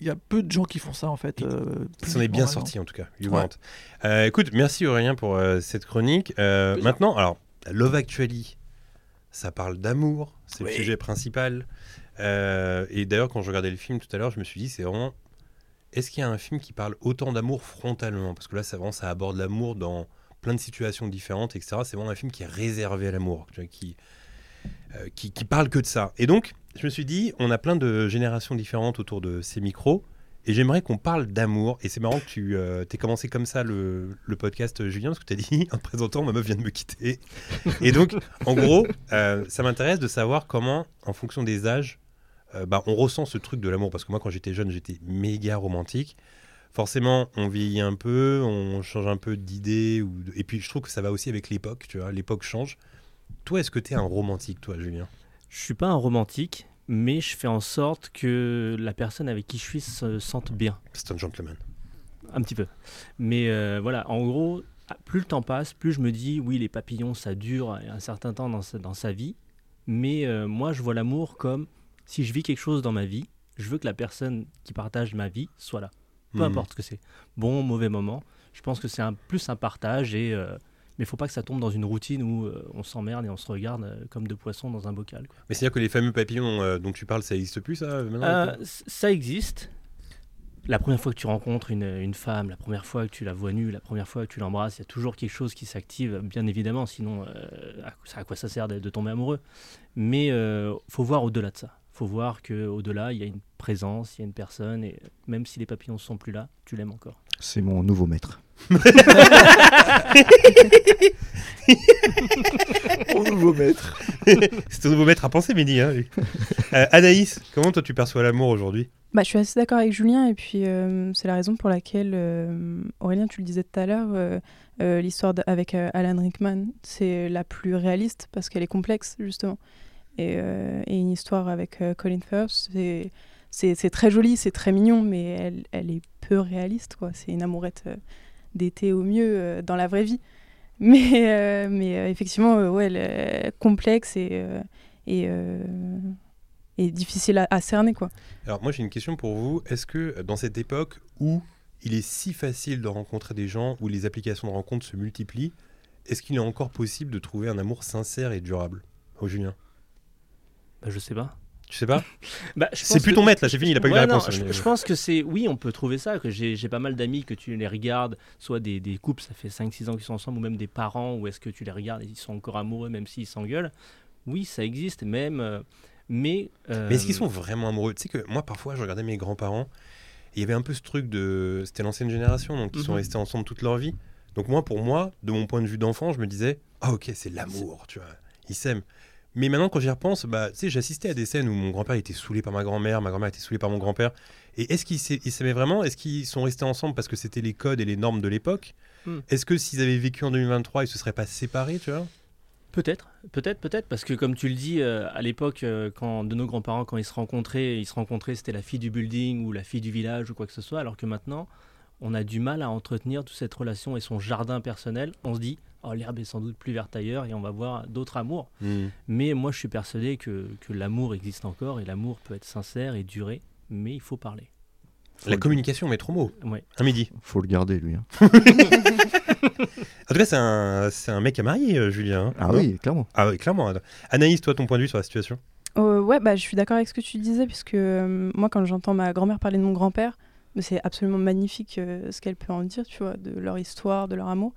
il y a peu de gens qui font ça en fait. Il s'en est bien sorti en tout cas. Écoute, merci Aurélien pour cette chronique. Maintenant, alors Love Actually, ça parle d'amour, c'est le sujet principal, et d'ailleurs quand je regardais le film tout à l'heure, je me suis dit c'est vraiment, est-ce qu'il y a un film qui parle autant d'amour frontalement, parce que là ça, vraiment, ça aborde l'amour dans plein de situations différentes, etc. C'est vraiment un film qui est réservé à l'amour, qui parle que de ça. Et donc, je me suis dit, on a plein de générations différentes autour de ces micros, et j'aimerais qu'on parle d'amour. Et c'est marrant que tu t'aies commencé comme ça le podcast, Julien, parce que tu as dit, en te présentant, ma meuf vient de me quitter. Et donc, en gros, ça m'intéresse de savoir comment, en fonction des âges, on ressent ce truc de l'amour. Parce que moi, quand j'étais jeune, j'étais méga romantique. Forcément, on vieillit un peu, on change un peu d'idée, et puis je trouve que ça va aussi avec l'époque, tu vois, l'époque change. Toi, est-ce que t'es un romantique, toi, Julien ? Je suis pas un romantique, mais je fais en sorte que la personne avec qui je suis se sente bien. C'est un gentleman. Un petit peu. Mais voilà, en gros, plus le temps passe, plus je me dis, oui, les papillons, ça dure un certain temps dans sa vie, mais moi, je vois l'amour comme, si je vis quelque chose dans ma vie, je veux que la personne qui partage ma vie soit là. Peu importe ce que c'est, bon, mauvais moment, je pense que c'est plus un partage, mais il ne faut pas que ça tombe dans une routine où on s'emmerde et on se regarde comme deux poissons dans un bocal, quoi. Mais c'est-à-dire que les fameux papillons dont tu parles, ça n'existe plus, ça, maintenant Ça existe. La première fois que tu rencontres une femme, la première fois que tu la vois nue, la première fois que tu l'embrasses, il y a toujours quelque chose qui s'active, bien évidemment, sinon à quoi ça sert de tomber amoureux. Mais il faut voir au-delà de ça. Faut voir qu'au-delà, il y a une présence, il y a une personne, et même si les papillons ne sont plus là, tu l'aimes encore. C'est mon nouveau maître. Mon nouveau maître. C'est ton nouveau maître à penser, Mehdi. Hein, Anaïs, comment toi tu perçois l'amour aujourd'hui ? Je suis assez d'accord avec Julien, et puis c'est la raison pour laquelle, Aurélien, tu le disais tout à l'heure, l'histoire avec Alan Rickman, c'est la plus réaliste parce qu'elle est complexe, justement. Et une histoire avec Colin Firth, c'est très joli, c'est très mignon, mais elle est peu réaliste, quoi. C'est une amourette d'été au mieux dans la vraie vie. Mais effectivement, ouais, complexe et difficile à cerner, quoi. Alors moi, j'ai une question pour vous. Est-ce que dans cette époque où il est si facile de rencontrer des gens, où les applications de rencontre se multiplient, est-ce qu'il est encore possible de trouver un amour sincère et durable ? Oh, Julien. Bah, je sais pas. Tu sais pas bah, je pense c'est plus ton maître là, j'ai fini, il a pas eu la réponse. Je pense que c'est, oui, on peut trouver ça, que j'ai pas mal d'amis que tu les regardes, soit des couples, ça fait 5-6 ans qu'ils sont ensemble, ou même des parents, où est-ce que tu les regardes et ils sont encore amoureux même s'ils s'engueulent. Oui, ça existe, même, mais est-ce qu'ils sont vraiment amoureux ? Tu sais que moi parfois je regardais mes grands-parents, il y avait un peu ce truc de, c'était l'ancienne génération, donc ils sont restés ensemble toute leur vie. Donc moi, pour moi, de mon point de vue d'enfant, je me disais, ah ok, c'est l'amour, tu vois, ils s'aiment. Mais maintenant, quand j'y repense, bah, tu sais, j'assistais à des scènes où mon grand-père était saoulé par ma grand-mère était saoulée par mon grand-père. Et est-ce qu'ils s'aimaient vraiment ? Est-ce qu'ils sont restés ensemble parce que c'était les codes et les normes de l'époque ? Est-ce que s'ils avaient vécu en 2023, ils se seraient pas séparés, tu vois ? Peut-être, parce que comme tu le dis, à l'époque, quand de nos grands-parents, quand ils se rencontraient, c'était la fille du building ou la fille du village ou quoi que ce soit, alors que maintenant, on a du mal à entretenir toute cette relation et son jardin personnel. On se dit, oh, l'herbe est sans doute plus verte ailleurs et on va voir d'autres amours. Mais moi, je suis persuadé que l'amour existe encore et l'amour peut être sincère et durer, mais il faut parler. La communication, mais trop mot. Ouais. Un midi. Faut le garder, lui. Hein. En tout cas, c'est un mec à marier, Julien. Hein. Ah oui, clairement. Ah oui, clairement. Anaïs, toi, ton point de vue sur la situation ? Ouais, bah, je suis d'accord avec ce que tu disais, puisque moi, quand j'entends ma grand-mère parler de mon grand-père, c'est absolument magnifique ce qu'elle peut en dire, tu vois, de leur histoire, de leur amour.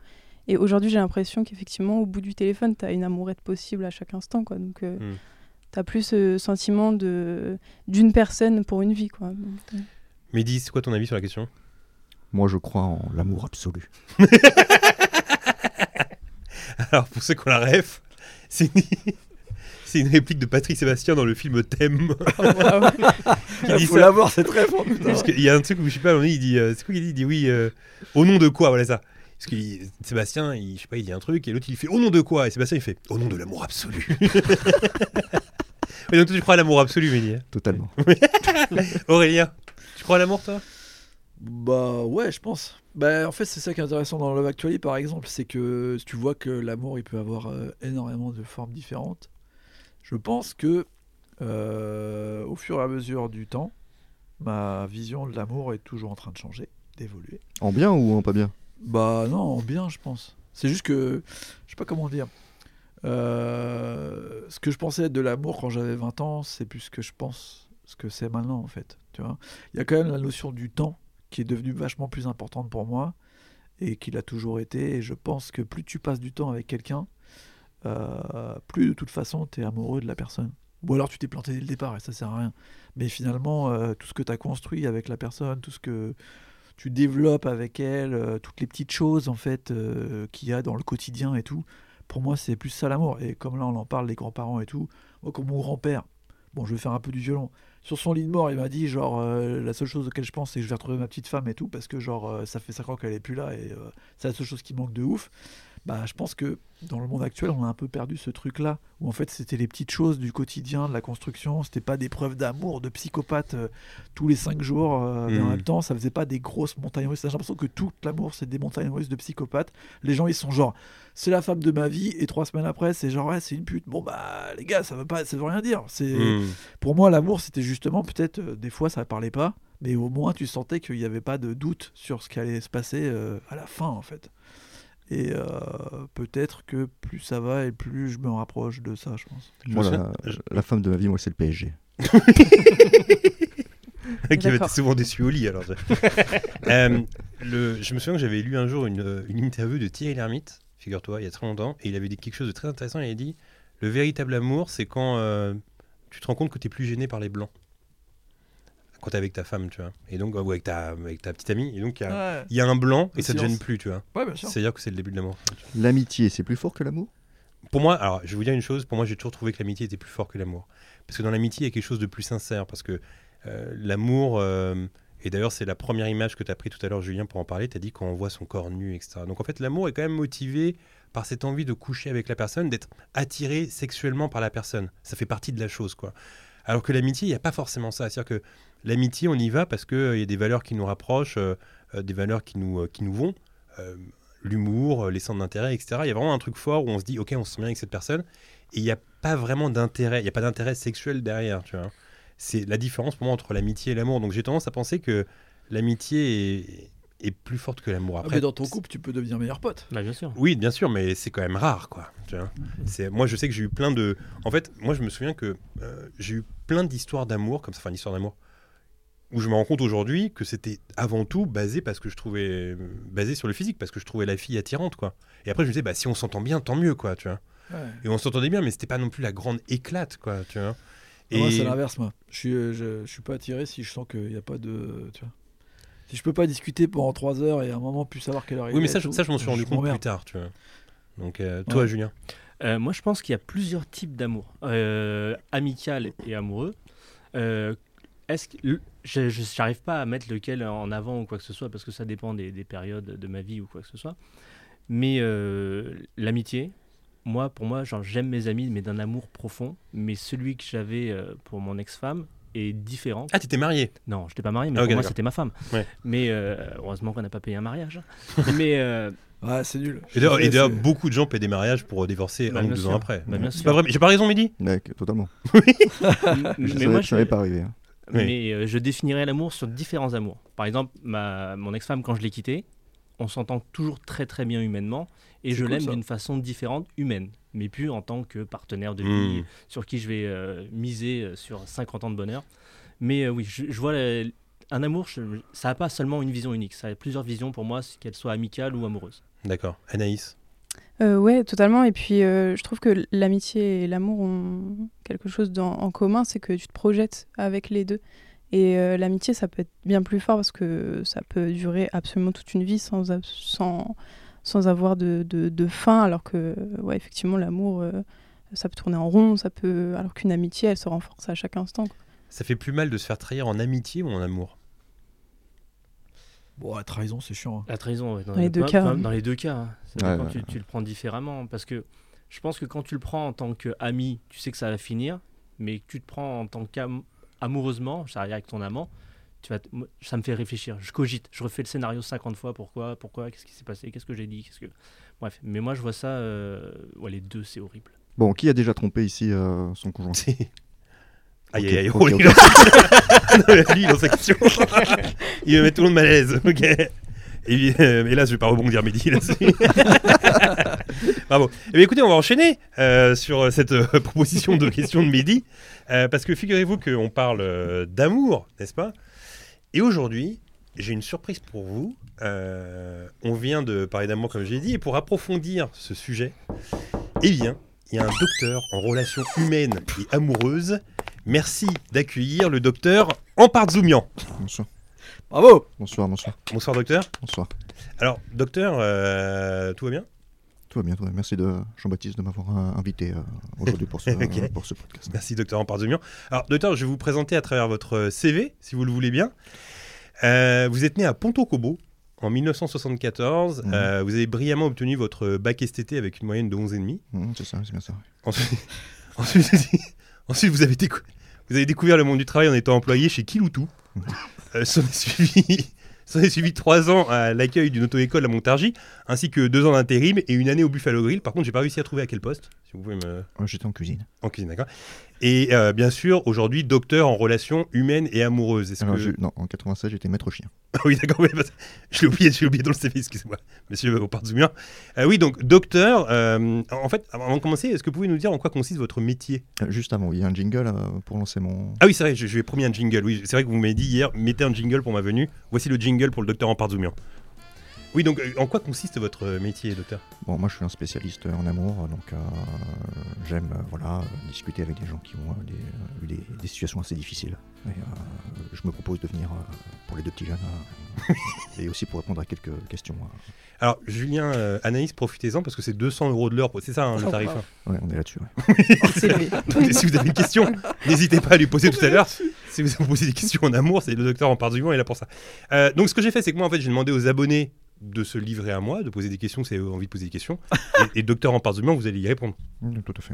Et aujourd'hui, j'ai l'impression qu'effectivement, au bout du téléphone, tu as une amourette possible à chaque instant, quoi. Donc, tu as plus ce sentiment d'une personne pour une vie, quoi. Donc, Mehdi, c'est quoi ton avis sur la question ? Moi, je crois en l'amour absolu. Alors, pour ceux qui ont la ref, c'est une réplique de Patrick Sébastien dans le film Thème. Oh, wow. Il faut l'avoir, cette ref. Il y a un truc où je sais pas, il dit, c'est quoi qu'il dit ? Il dit oui, au nom de quoi ? Voilà ça. Parce que Sébastien, je sais pas, il dit un truc et l'autre il fait au nom de quoi ? Et Sébastien il fait au nom de l'amour absolu. Mais donc toi, tu crois à l'amour absolu, Méni ? Totalement. Aurélien, tu crois à l'amour, toi ? Bah ouais, je pense. Bah en fait, c'est ça qui est intéressant dans Love Actually par exemple, c'est que tu vois que l'amour il peut avoir énormément de formes différentes. Je pense que au fur et à mesure du temps, ma vision de l'amour est toujours en train de changer, d'évoluer. En bien ou en pas bien ? Bah non, en bien je pense. C'est juste que, je sais pas comment dire, ce que je pensais être de l'amour quand j'avais 20 ans, c'est plus ce que je pense, ce que c'est maintenant en fait, tu vois. Il y a quand même la notion du temps qui est devenue vachement plus importante pour moi et qui l'a toujours été, et je pense que plus tu passes du temps avec quelqu'un, plus de toute façon t'es amoureux de la personne. Ou alors tu t'es planté dès le départ et ça sert à rien. Mais finalement, tout ce que t'as construit avec la personne, tout ce que tu développes avec elle, toutes les petites choses en fait, qu'il y a dans le quotidien et tout. Pour moi, c'est plus ça l'amour. Et comme là, on en parle, les grands-parents et tout. Moi, comme mon grand-père, bon, je vais faire un peu du violon. Sur son lit de mort, il m'a dit, genre, la seule chose auquel je pense, c'est que je vais retrouver ma petite femme et tout, parce que, genre, ça fait 5 ans qu'elle est plus là et c'est la seule chose qui manque de ouf. Bah, je pense que dans le monde actuel, on a un peu perdu ce truc-là, où en fait, c'était les petites choses du quotidien, de la construction, c'était pas des preuves d'amour, de psychopathe tous les 5 jours, mais en même temps, ça faisait pas des grosses montagnes russes. J'ai l'impression que tout l'amour, c'est des montagnes russes de psychopathes. Les gens, ils sont genre, c'est la femme de ma vie, et 3 semaines après, c'est genre, ouais, c'est une pute. Bon, bah, les gars, ça veut rien dire. Pour moi, l'amour, c'était justement, peut-être, des fois, ça parlait pas, mais au moins, tu sentais qu'il y avait pas de doute sur ce qui allait se passer à la fin, en fait. Et peut-être que plus ça va et plus je me rapproche de ça, je pense. Moi, la femme de ma vie, moi, c'est le PSG. Qui avait été souvent déçu au lit, alors. Je me souviens que j'avais lu un jour une interview de Thierry Lhermitte, figure-toi, il y a très longtemps, et il avait dit quelque chose de très intéressant. Il avait dit, le véritable amour, c'est quand tu te rends compte que tu n'es plus gêné par les blancs. Quand t'es avec ta femme, tu vois, et donc ou avec ta petite amie, et donc il y a un blanc et ça te gêne plus, tu vois. Ouais, bien sûr. C'est-à-dire que c'est le début de l'amour. L'amitié, c'est plus fort que l'amour ? Pour moi, alors je vais vous dire une chose, pour moi j'ai toujours trouvé que l'amitié était plus fort que l'amour, parce que dans l'amitié il y a quelque chose de plus sincère, parce que l'amour, et d'ailleurs c'est la première image que t'as pris tout à l'heure, Julien, pour en parler, t'as dit quand on voit son corps nu, etc. Donc en fait l'amour est quand même motivé par cette envie de coucher avec la personne, d'être attiré sexuellement par la personne. Ça fait partie de la chose, quoi. Alors que l'amitié, il n'y a pas forcément ça. C'est-à-dire que l'amitié, on y va parce qu'il y a des valeurs qui nous rapprochent, des valeurs qui nous vont. l'humour, les centres d'intérêt, etc. Il y a vraiment un truc fort où on se dit, ok, on se sent bien avec cette personne, et il n'y a pas vraiment d'intérêt, il n'y a pas d'intérêt sexuel derrière, tu vois. C'est la différence pour moi entre l'amitié et l'amour. Donc j'ai tendance à penser que l'amitié est plus forte que l'amour. Après, mais dans ton couple, tu peux devenir meilleur pote. Bah, bien sûr. Oui, bien sûr, mais c'est quand même rare, quoi. Tu vois, c'est... Moi, je sais que j'ai eu plein de... En fait, moi, je me souviens que j'ai eu plein d'histoires d'amour, comme ça, enfin, l'histoire d'amour, où je me rends compte aujourd'hui que c'était avant tout basé, parce que je trouvais... basé sur le physique, parce que je trouvais la fille attirante, quoi. Et après, je me disais, bah, si on s'entend bien, tant mieux, quoi, tu vois. Ouais. Et on s'entendait bien, mais c'était pas non plus la grande éclate, quoi, tu vois. Et... Moi, c'est l'inverse, moi. Je suis pas attiré si je sens qu'il n'y a pas de... Tu vois. Si je peux pas discuter pendant 3 heures et à un moment plus savoir quelle heure il est. Oui, mais ça, je m'en suis rendu compte plus tard, tu vois. Donc, toi, ouais. Julien. Moi, je pense qu'il y a plusieurs types d'amour, amical et amoureux. Est-ce que je n'arrive pas à mettre lequel en avant ou quoi que ce soit, parce que ça dépend des périodes de ma vie ou quoi que ce soit. Mais l'amitié, moi, pour moi, genre, j'aime mes amis, mais d'un amour profond. Mais celui que j'avais pour mon ex-femme est différent. Ah, t'étais marié? Non, j'étais pas marié, mais pour moi, c'était ma femme. Ouais. Mais heureusement qu'on n'a pas payé un mariage. Mais ouais, c'est nul. Et d'ailleurs, beaucoup de gens paient des mariages pour divorcer 1 ou 2 ans après. Bah, bien sûr. Pas vrai, j'ai pas raison, Mehdi? Ouais, totalement. Oui. Mais moi, je savais pas arriver. Hein. Mais oui. Je définirais l'amour sur différents amours. Par exemple, mon ex-femme, quand je l'ai quittée, on s'entend toujours très très bien humainement, et je l'aime d'une façon différente, humaine, mais plus en tant que partenaire de vie sur qui je vais miser sur 50 ans de bonheur. Mais oui, je vois un amour, ça n'a pas seulement une vision unique, ça a plusieurs visions pour moi, qu'elles soient amicales ou amoureuses. D'accord. Anaïs? Ouais, totalement. Et puis je trouve que l'amitié et l'amour ont quelque chose en commun, c'est que tu te projettes avec les deux. Et l'amitié, ça peut être bien plus fort parce que ça peut durer absolument toute une vie sans avoir de fin, alors que, ouais, effectivement, l'amour, ça peut tourner en rond, alors qu'une amitié, elle se renforce à chaque instant, quoi. Ça fait plus mal de se faire trahir en amitié ou en amour? Bon, la trahison, c'est chiant. Hein. La trahison, ouais, dans les deux cas. Hein. Ouais, quand tu le prends différemment, parce que je pense que quand tu le prends en tant qu'ami, tu sais que ça va finir, mais que tu te prends en tant qu'amoureusement, ça arrive avec ton amant, ça me fait réfléchir, je cogite, je refais le scénario 50 fois, pourquoi, qu'est-ce qui s'est passé, qu'est-ce que j'ai dit, bref, mais moi je vois ça, ouais, les deux, c'est horrible. Bon, qui a déjà trompé ici son conjoint? Aïe, oh, il est dans sa question. Il va mettre tout le monde mal à l'aise, ok. Et là, je vais pas rebondir, Mehdi, là-dessus. Bravo. Eh bien, écoutez, on va enchaîner sur cette proposition de question de Mehdi, parce que figurez-vous qu'on parle d'amour, n'est-ce pas? Et aujourd'hui, j'ai une surprise pour vous. On vient de parler d'amour, comme j'ai dit, et pour approfondir ce sujet, eh bien, il y a un docteur en relations humaines et amoureuses. Merci d'accueillir le docteur Ampardzoumian. Bonsoir. Bravo. Bonsoir. Bonsoir, docteur. Bonsoir. Alors, docteur, tout va bien? Tout va bien. Merci Jean-Baptiste de m'avoir invité aujourd'hui pour ce podcast. Merci, docteur Ampardzoumian. Alors, docteur, je vais vous présenter à travers votre CV, si vous le voulez bien. Vous êtes né à Ponto-Kobo en 1974. Mmh. Vous avez brillamment obtenu votre bac STT avec une moyenne de 11,5. Mmh, c'est bien ça. Oui. Ensuite, vous avez découvert le monde du travail en étant employé chez Kiloutou. Mmh. S'en est suivi 3 ans à l'accueil d'une auto-école à Montargis, ainsi que 2 ans d'intérim et 1 année au Buffalo Grill. Par contre, j'ai pas réussi à trouver à quel poste. Si vous pouvez me... J'étais en cuisine. En cuisine, d'accord. Et bien sûr, aujourd'hui, docteur en relations humaines et amoureuses. Non, en 96, j'étais maître chien. Ah oui, d'accord. Oui, je l'ai oublié dans le CV, excusez-moi. Monsieur Ampardzoumian. Oui, donc, docteur, en fait, avant de commencer, est-ce que vous pouvez nous dire en quoi consiste votre métier? Juste avant, il y a un jingle pour lancer mon... Ah oui, c'est vrai, je lui ai promis un jingle. Oui, c'est vrai que vous m'avez dit hier, mettez un jingle pour ma venue. Voici le jingle pour le docteur Ampardzoumian. Oui, donc en quoi consiste votre métier, docteur? Bon, moi je suis un spécialiste en amour, donc j'aime discuter avec des gens qui ont eu des situations assez difficiles. Et, je me propose de venir pour les 2 petits jeunes et aussi pour répondre à quelques questions. Alors, Julien, Anaïs, profitez-en parce que c'est 200 € de l'heure, c'est ça, hein, le tarif? Ouais, on est là-dessus. Ouais. Donc, si vous avez une question, n'hésitez pas à lui poser tout à l'heure. Si vous posez des questions en amour, c'est le docteur Ampardzoumian, il est là pour ça. Donc, ce que j'ai fait, c'est que moi, en fait, j'ai demandé aux abonnés de se livrer à moi, de poser des questions si vous avez envie de poser des questions. Et docteur Ampardzoumian, vous allez y répondre. Tout à fait.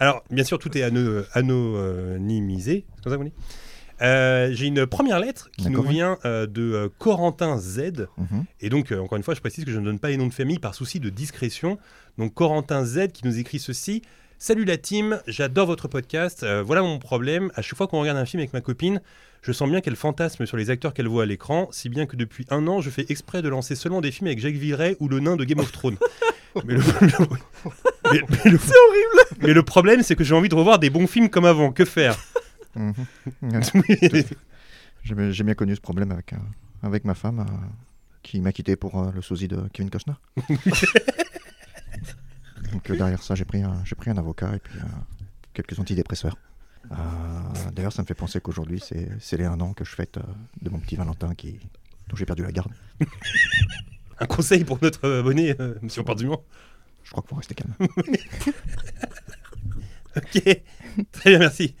Alors, bien sûr, tout est anonymisé. C'est comme ça qu'on dit. J'ai une première lettre qui nous vient de Corentin Z. Et donc, encore une fois, je précise que je ne donne pas les noms de famille par souci de discrétion. Donc, Corentin Z qui nous écrit ceci. « Salut la team, j'adore votre podcast. Voilà mon problème. À chaque fois qu'on regarde un film avec ma copine, je sens bien qu'elle fantasme sur les acteurs qu'elle voit à l'écran, si bien que depuis un an, je fais exprès de lancer seulement des films avec Jacques Villeray ou le nain de Game of Thrones. » Mais c'est horrible. Mais le problème, c'est que j'ai envie de revoir des bons films comme avant. Que faire? J'ai bien connu ce problème avec ma femme qui m'a quitté pour le sosie de Kevin Costner. Donc derrière ça, j'ai pris un avocat et puis quelques antidépresseurs. D'ailleurs, ça me fait penser qu'aujourd'hui, c'est les 1 an que je fête de mon petit Valentin dont j'ai perdu la garde. Un conseil pour notre abonné, monsieur Pardumont. Je crois qu'il faut rester calme. Ok, très bien, merci.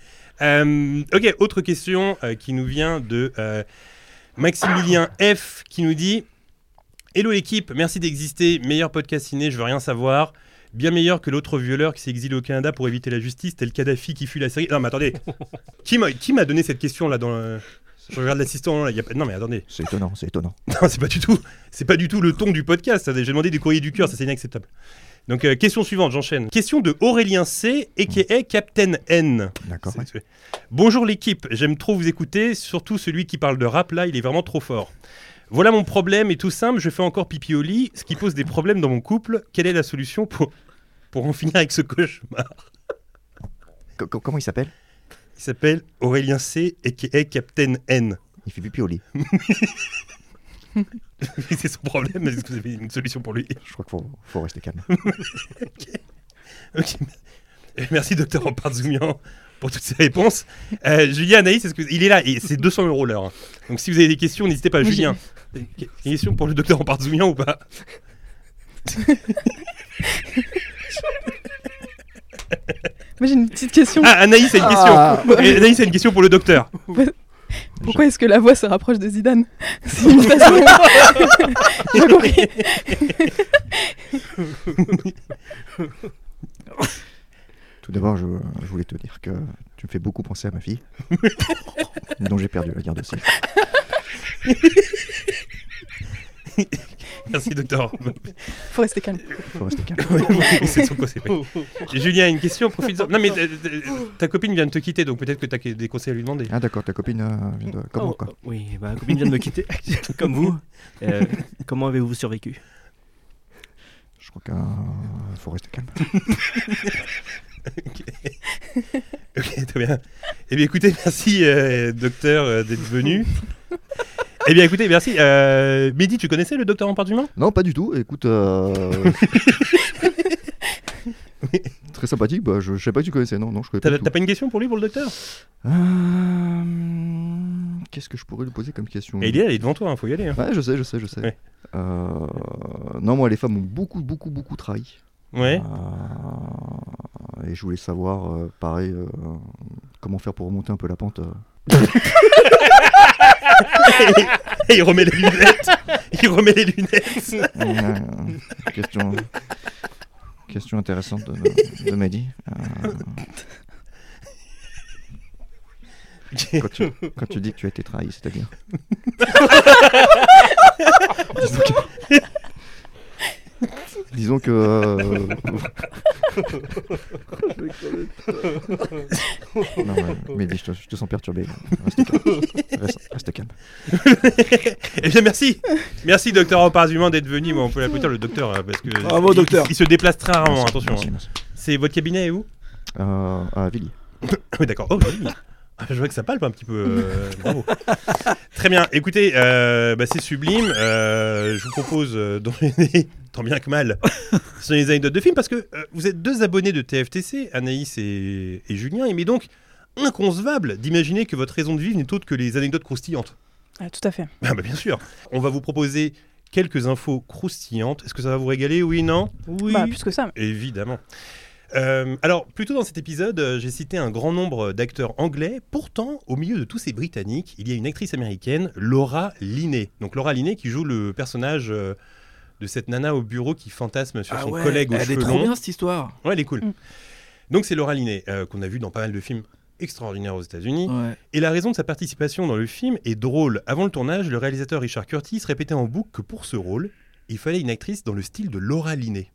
Ok, autre question qui nous vient de Maximilien F qui nous dit « Hello l'équipe, merci d'exister, meilleur podcast ciné, je veux rien savoir. Bien meilleur que l'autre violeur qui s'est exilé au Canada pour éviter la justice, tel Kadhafi qui fuit la série. » Non mais attendez, qui m'a donné cette question là dans le... Je regarde l'assistant, là, y a pas... Non mais attendez. C'est étonnant. Non, c'est pas du tout le ton du podcast. Ça. J'ai demandé des courriers du cœur, ça c'est inacceptable. Donc question suivante, j'enchaîne. Question de Aurélien C, a.k.a. Captain N. D'accord. Ouais. Bonjour l'équipe, j'aime trop vous écouter, surtout celui qui parle de rap là, il est vraiment trop fort. Voilà mon problème, et tout simple, je fais encore pipi au lit, ce qui pose des problèmes dans mon couple. Quelle est la solution pour en finir avec ce cauchemar? Comment il s'appelle? Il s'appelle Aurélien C, a.k.a. Captain N. Il fait pipi au lit. C'est son problème, est-ce que vous avez une solution pour lui? Je crois qu'il faut rester calme. Okay. Merci Docteur Empardzoumian pour toutes ces réponses. Julien, Anaïs, il est là, et c'est 200 euros l'heure. Hein. Donc si vous avez des questions, n'hésitez pas. Moi, Julien, une question pour le Docteur Empardzoumian ou pas? Moi j'ai une petite question. Ah, Anaïs a une question. Anaïs a une question pour le docteur. Pourquoi est-ce que la voix se rapproche de Zidane? C'est une façon. J'ai compris. Tout d'abord, je voulais te dire que tu me fais beaucoup penser à ma fille, dont j'ai perdu la garde aussi. Merci docteur. Faut rester calme. Julien, une question, profite-en. Non mais ta copine vient de te quitter, donc peut-être que tu as des conseils à lui demander. Ah d'accord, ta copine vient de... Comme vous quoi. Oui, ma copine vient de me quitter, comme vous. Comment avez-vous survécu? Je crois qu'il faut rester calme. Ok, très bien. Eh bien écoutez, merci docteur d'être venu. Eh bien écoutez, merci. Mehdi, tu connaissais le docteur Empardument? Non, pas du tout. Écoute, très sympathique. Bah, je savais pas que tu connaissais. Non, je connais pas. T'as pas une question pour lui, pour le docteur? Qu'est-ce que je pourrais lui poser comme question? Et il est devant toi. Faut y aller. Hein. Ouais, je sais. Ouais. Non, moi, les femmes m'ont beaucoup trahi. Ouais. Et je voulais savoir, pareil, comment faire pour remonter un peu la pente. Et il remet les lunettes. Question intéressante de Mehdi. Quand tu dis que tu as été trahi, c'est-à-dire? Disons que non, mais je te sens perturbé. Reste calme. Eh bien, merci docteur Empardument d'être venu. Moi, on peut l'applaudir le docteur parce que bravo, docteur. Il se déplace très rarement. Merci, attention. Merci. C'est votre cabinet et où? À Villiers. Oui, d'accord. Oh, Villiers. Je vois que ça palpe un petit peu. Bravo. Très bien. Écoutez, c'est sublime. Je vous propose d'enchaîner, tant bien que mal, sur les anecdotes de films, parce que vous êtes 2 abonnés de TFTC, Anaïs et Julien. Il m'est donc inconcevable d'imaginer que votre raison de vivre n'est autre que les anecdotes croustillantes. Ah, tout à fait. Bah, bien sûr. On va vous proposer quelques infos croustillantes. Est-ce que ça va vous régaler? Oui, non? Oui. Bah, plus que ça. Évidemment. Alors, plus tôt dans cet épisode, j'ai cité un grand nombre d'acteurs anglais. Pourtant, au milieu de tous ces Britanniques, il y a une actrice américaine, Laura Linney. Donc Laura Linney qui joue le personnage de cette nana au bureau qui fantasme sur son collègue aux cheveux longs. Elle est trop bien cette histoire. Ouais, elle est cool. Donc c'est Laura Linney qu'on a vu dans pas mal de films extraordinaire aux États-Unis. Ouais. Et la raison de sa participation dans le film est drôle. Avant le tournage, le réalisateur Richard Curtis répétait en boucle que pour ce rôle, il fallait une actrice dans le style de Laura Linney.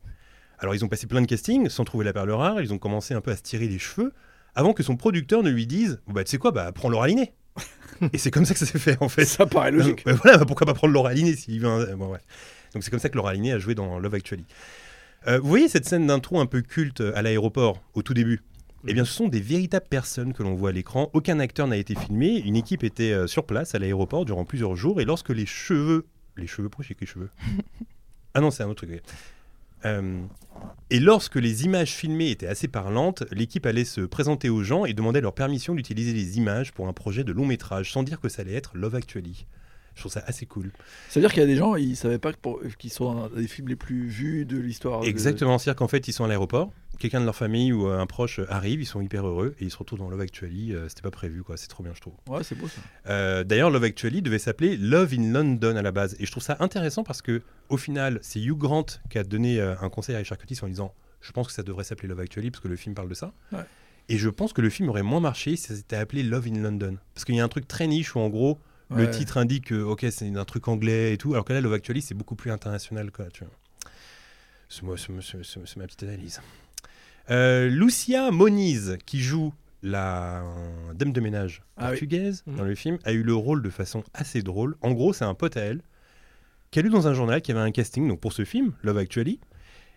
Alors ils ont passé plein de castings sans trouver la perle rare, ils ont commencé un peu à se tirer les cheveux avant que son producteur ne lui dise « Bah tu sais quoi, bah prends Laura Linney !» Et c'est comme ça que ça s'est fait en fait. Ça paraît logique. Bah, voilà, bah, pourquoi pas prendre Laura Linney s'il veut un... bon, ouais. Donc c'est comme ça que Laura Linney a joué dans Love Actually. Vous voyez cette scène d'intro un peu culte à l'aéroport au tout début ? Eh bien, ce sont des véritables personnes que l'on voit à l'écran. Aucun acteur n'a été filmé. Une équipe était sur place à l'aéroport durant plusieurs jours. Et lorsque les cheveux... Pourquoi j'ai écrit cheveux ? Ah non, c'est un autre truc. Et lorsque les images filmées étaient assez parlantes, l'équipe allait se présenter aux gens et demandait leur permission d'utiliser les images pour un projet de long métrage, sans dire que ça allait être Love Actually. Je trouve ça assez cool. C'est-à-dire qu'il y a des gens, ils ne savaient pas qu'ils sont des films les plus vus de l'histoire. Exactement, c'est-à-dire qu'en fait, ils sont à l'aéroport, quelqu'un de leur famille ou un proche arrive, ils sont hyper heureux et ils se retrouvent dans Love Actually, c'était pas prévu, quoi. C'est trop bien, je trouve. Ouais, c'est beau ça. D'ailleurs, Love Actually devait s'appeler Love in London à la base. Et je trouve ça intéressant parce qu'au final, c'est Hugh Grant qui a donné un conseil à Richard Curtis en disant « Je pense que ça devrait s'appeler Love Actually parce que le film parle de ça. Ouais. » Et je pense que le film aurait moins marché si ça s'était appelé Love in London. Parce qu'il y a un truc très niche où en gros... Ouais. Le titre indique que ok, c'est un truc anglais et tout, alors que là, Love Actually, c'est beaucoup plus international, quoi, tu vois. C'est ma petite analyse. Lucia Moniz, qui joue la dame de ménage portugaise dans le film, a eu le rôle de façon assez drôle. En gros, c'est un pote à elle qui a lu dans un journal qu'il y avait un casting donc pour ce film, Love Actually.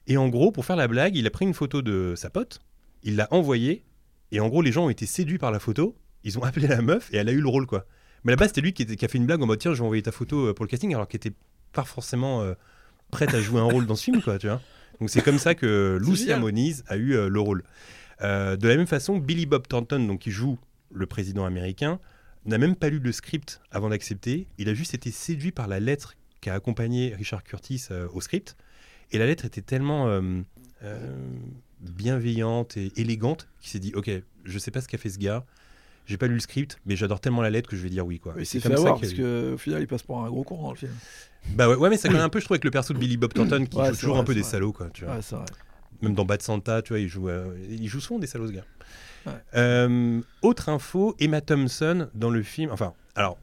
Et en gros, pour faire la blague, il a pris une photo de sa pote, il l'a envoyée, et en gros, les gens ont été séduits par la photo, ils ont appelé la meuf et elle a eu le rôle, quoi. Mais là-bas, c'était lui qui a fait une blague en mode tiens, je vais envoyer ta photo pour le casting, alors qu'elle n'était pas forcément prête à jouer un rôle dans ce film, quoi, tu vois. Donc c'est comme ça que Lucia Moniz a eu le rôle. De la même façon, Billy Bob Thornton, donc, qui joue le président américain, n'a même pas lu le script avant d'accepter. Il a juste été séduit par la lettre qu'a accompagnée Richard Curtis au script. Et la lettre était tellement bienveillante et élégante qu'il s'est dit ok, je ne sais pas ce qu'a fait ce gars. J'ai pas lu le script, mais j'adore tellement la lettre que je vais dire oui, quoi. Et c'est comme ça parce qu'au final, il passe pour un gros con dans le film. Bah ouais mais ça connaît un peu, je trouve, avec le perso de Billy Bob Thornton qui joue toujours un peu des salauds, quoi. Tu vois. Ouais, c'est vrai. Même dans Bad Santa, tu vois, il joue souvent des salauds, ce gars. Ouais. Autre info, Emma Thompson dans le film. Enfin, alors,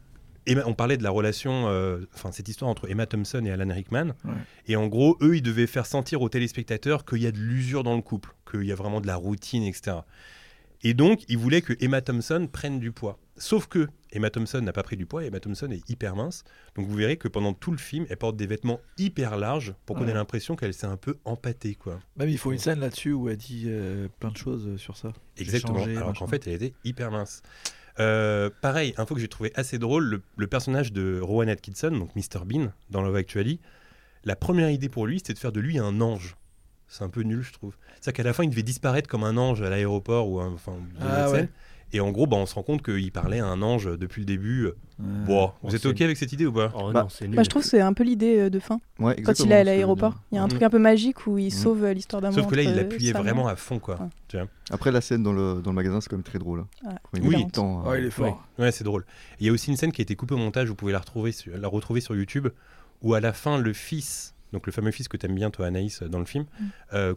Emma, on parlait de la relation, enfin cette histoire entre Emma Thompson et Alan Rickman. Ouais. Et en gros, eux, ils devaient faire sentir aux téléspectateurs qu'il y a de l'usure dans le couple, qu'il y a vraiment de la routine, etc. Et donc, il voulait que Emma Thompson prenne du poids. Sauf que Emma Thompson n'a pas pris du poids et Emma Thompson est hyper mince. Donc, vous verrez que pendant tout le film, elle porte des vêtements hyper larges pour qu'on ait l'impression qu'elle s'est un peu empâtée, quoi. Bah, mais il faut une scène là-dessus où elle dit plein de choses sur ça. Exactement. Changé, alors qu'en fait, elle était hyper mince. Pareil, info que j'ai trouvé assez drôle, le personnage de Rowan Atkinson, donc Mr. Bean, dans Love Actually, la première idée pour lui, c'était de faire de lui un ange. C'est un peu nul, je trouve. C'est-à-dire qu'à la fin, il devait disparaître comme un ange à l'aéroport ou scène. Et en gros, bah, on se rend compte qu'il parlait à un ange depuis le début. Vous êtes OK avec cette idée ou pas ? Non, c'est nul. Bah, je trouve que c'est un peu l'idée de fin. Ouais, quand il est à l'aéroport, il y a un truc un peu magique où il sauve l'histoire d'un monde. Sauf que là, il l'appuyait vraiment à fond, quoi. Ouais. Tu vois. Après, la scène dans le magasin, c'est quand même très drôle. Hein. Ouais. Il est fort. Ouais, c'est drôle. Il y a aussi une scène qui a été coupée au montage, vous pouvez la retrouver sur YouTube, où à la fin, le fils... Donc le fameux fils que t'aimes bien toi Anaïs dans le film,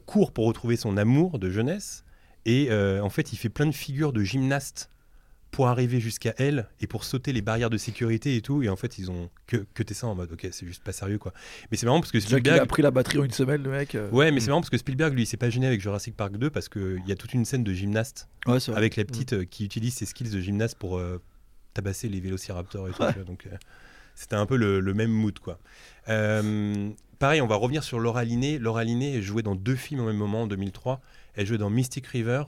court pour retrouver son amour de jeunesse et en fait il fait plein de figures de gymnaste pour arriver jusqu'à elle et pour sauter les barrières de sécurité et tout, et en fait ils ont cuté ça en mode ok, c'est juste pas sérieux, quoi. Mais c'est marrant parce que Spielberg a pris la batterie en une semaine, le mec. Ouais, mais c'est marrant parce que Spielberg, lui, il s'est pas gêné avec Jurassic Park 2 parce qu'il y a toute une scène de gymnaste avec la petite qui utilise ses skills de gymnaste pour tabasser les vélociraptors et tout, tu vois, donc c'était un peu le même mood, quoi. Pareil, on va revenir sur Laura Linney. Laura Linney est jouée dans deux films au même moment, en 2003. Elle jouait dans Mystic River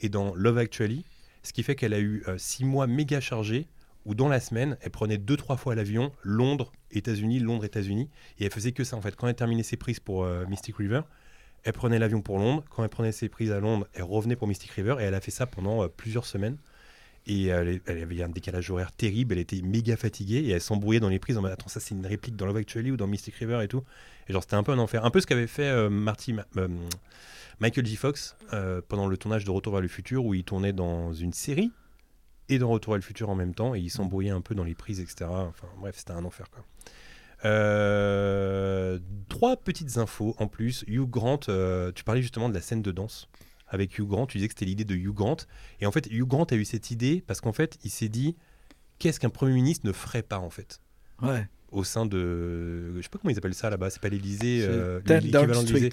et dans Love Actually, ce qui fait qu'elle a eu 6 mois méga chargés, où dans la semaine, elle prenait 2-3 fois l'avion, Londres, États-Unis, et elle faisait que ça, en fait. Quand elle terminait ses prises pour Mystic River, elle prenait l'avion pour Londres. Quand elle prenait ses prises à Londres, elle revenait pour Mystic River, et elle a fait ça pendant plusieurs semaines. Et elle avait un décalage horaire terrible, elle était méga fatiguée et elle s'embrouillait dans les prises en mode attends, ça c'est une réplique dans Love Actually ou dans Mystic River et tout, et genre c'était un peu un enfer, un peu ce qu'avait fait Michael J. Fox pendant le tournage de Retour vers le futur, où il tournait dans une série et dans Retour vers le futur en même temps et il s'embrouillait un peu dans les prises, etc. Enfin bref, c'était un enfer, quoi. 3 petites infos en plus. Hugh Grant, tu parlais justement de la scène de danse avec Hugh Grant. Tu disais que c'était l'idée de Hugh Grant. Et en fait, Hugh Grant a eu cette idée parce qu'en fait, il s'est dit qu'est-ce qu'un Premier ministre ne ferait pas, en fait. Ouais. Au sein de... Je sais pas comment ils appellent ça là-bas. C'est pas l'Élysée. L'équivalent de l'Élysée.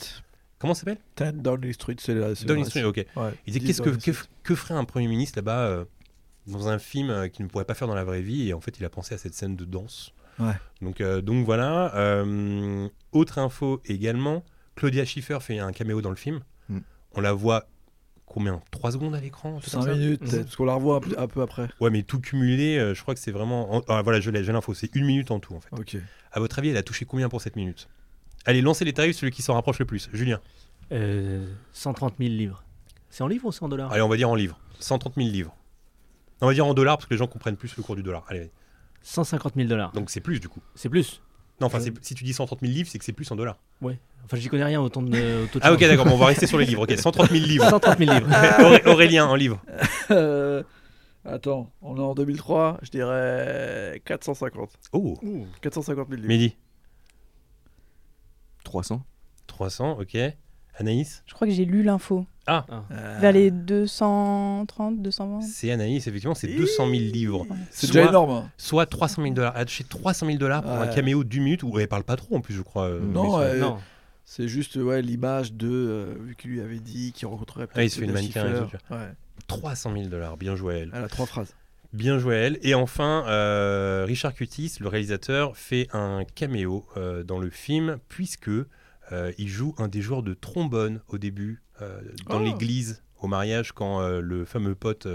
Comment ça s'appelle ? Downing Street, c'est là. Downing Street, ok. Ouais, il disait que ferait un Premier ministre là-bas dans un film qu'il ne pourrait pas faire dans la vraie vie. Et en fait, il a pensé à cette scène de danse. Ouais. Donc voilà. Autre info également, Claudia Schiffer fait un caméo dans le film. On la voit combien ? 3 secondes à l'écran ? 5 minutes, parce qu'on la revoit un peu après. Ouais, mais tout cumulé, je crois que c'est vraiment... Ah, voilà, j'ai l'info, c'est 1 minute en tout, en fait. Okay. À votre avis, elle a touché combien pour cette minute ? Allez, lancez les tarifs, celui qui s'en rapproche le plus. Julien. 130 000 livres. C'est en livres ou c'est en dollars ? Allez, on va dire en livres. 130 000 livres. On va dire en dollars, parce que les gens comprennent plus le cours du dollar. Allez, 150 000 dollars. Donc c'est plus, du coup. C'est plus. Non, enfin, si tu dis 130 000 livres, c'est que c'est plus en dollars. Ouais. Enfin, j'y connais rien autant de. Ah, ok, d'accord. Bon, on va rester sur les livres. Ok, 130 000 livres. 130 000 livres. Aurélien, en livres. Attends, on est en 2003. Je dirais 450. Oh. 450 000 livres. Mehdi. 300. 300, ok. Anaïs ? Je crois que j'ai lu l'info. Ah. Vers les 230, 220. C'est Anaïs, effectivement, c'est 200 000 livres. C'est déjà énorme. Hein. Soit 300 000 dollars. Chez 300 000 dollars pour un caméo d'une minute où elle parle pas trop en plus, je crois. Non. C'est juste l'image de... vu qu'il lui avait dit qu'il rencontrerait peut-être... Ah, il se fait une mannequin. Ouais. 300 000 dollars, bien joué à elle. Elle a 3 phrases. Bien joué à elle. Et enfin, Richard Curtis, le réalisateur, fait un caméo dans le film puisque... il joue un des joueurs de trombone au début, dans l'église, au mariage, quand le fameux pote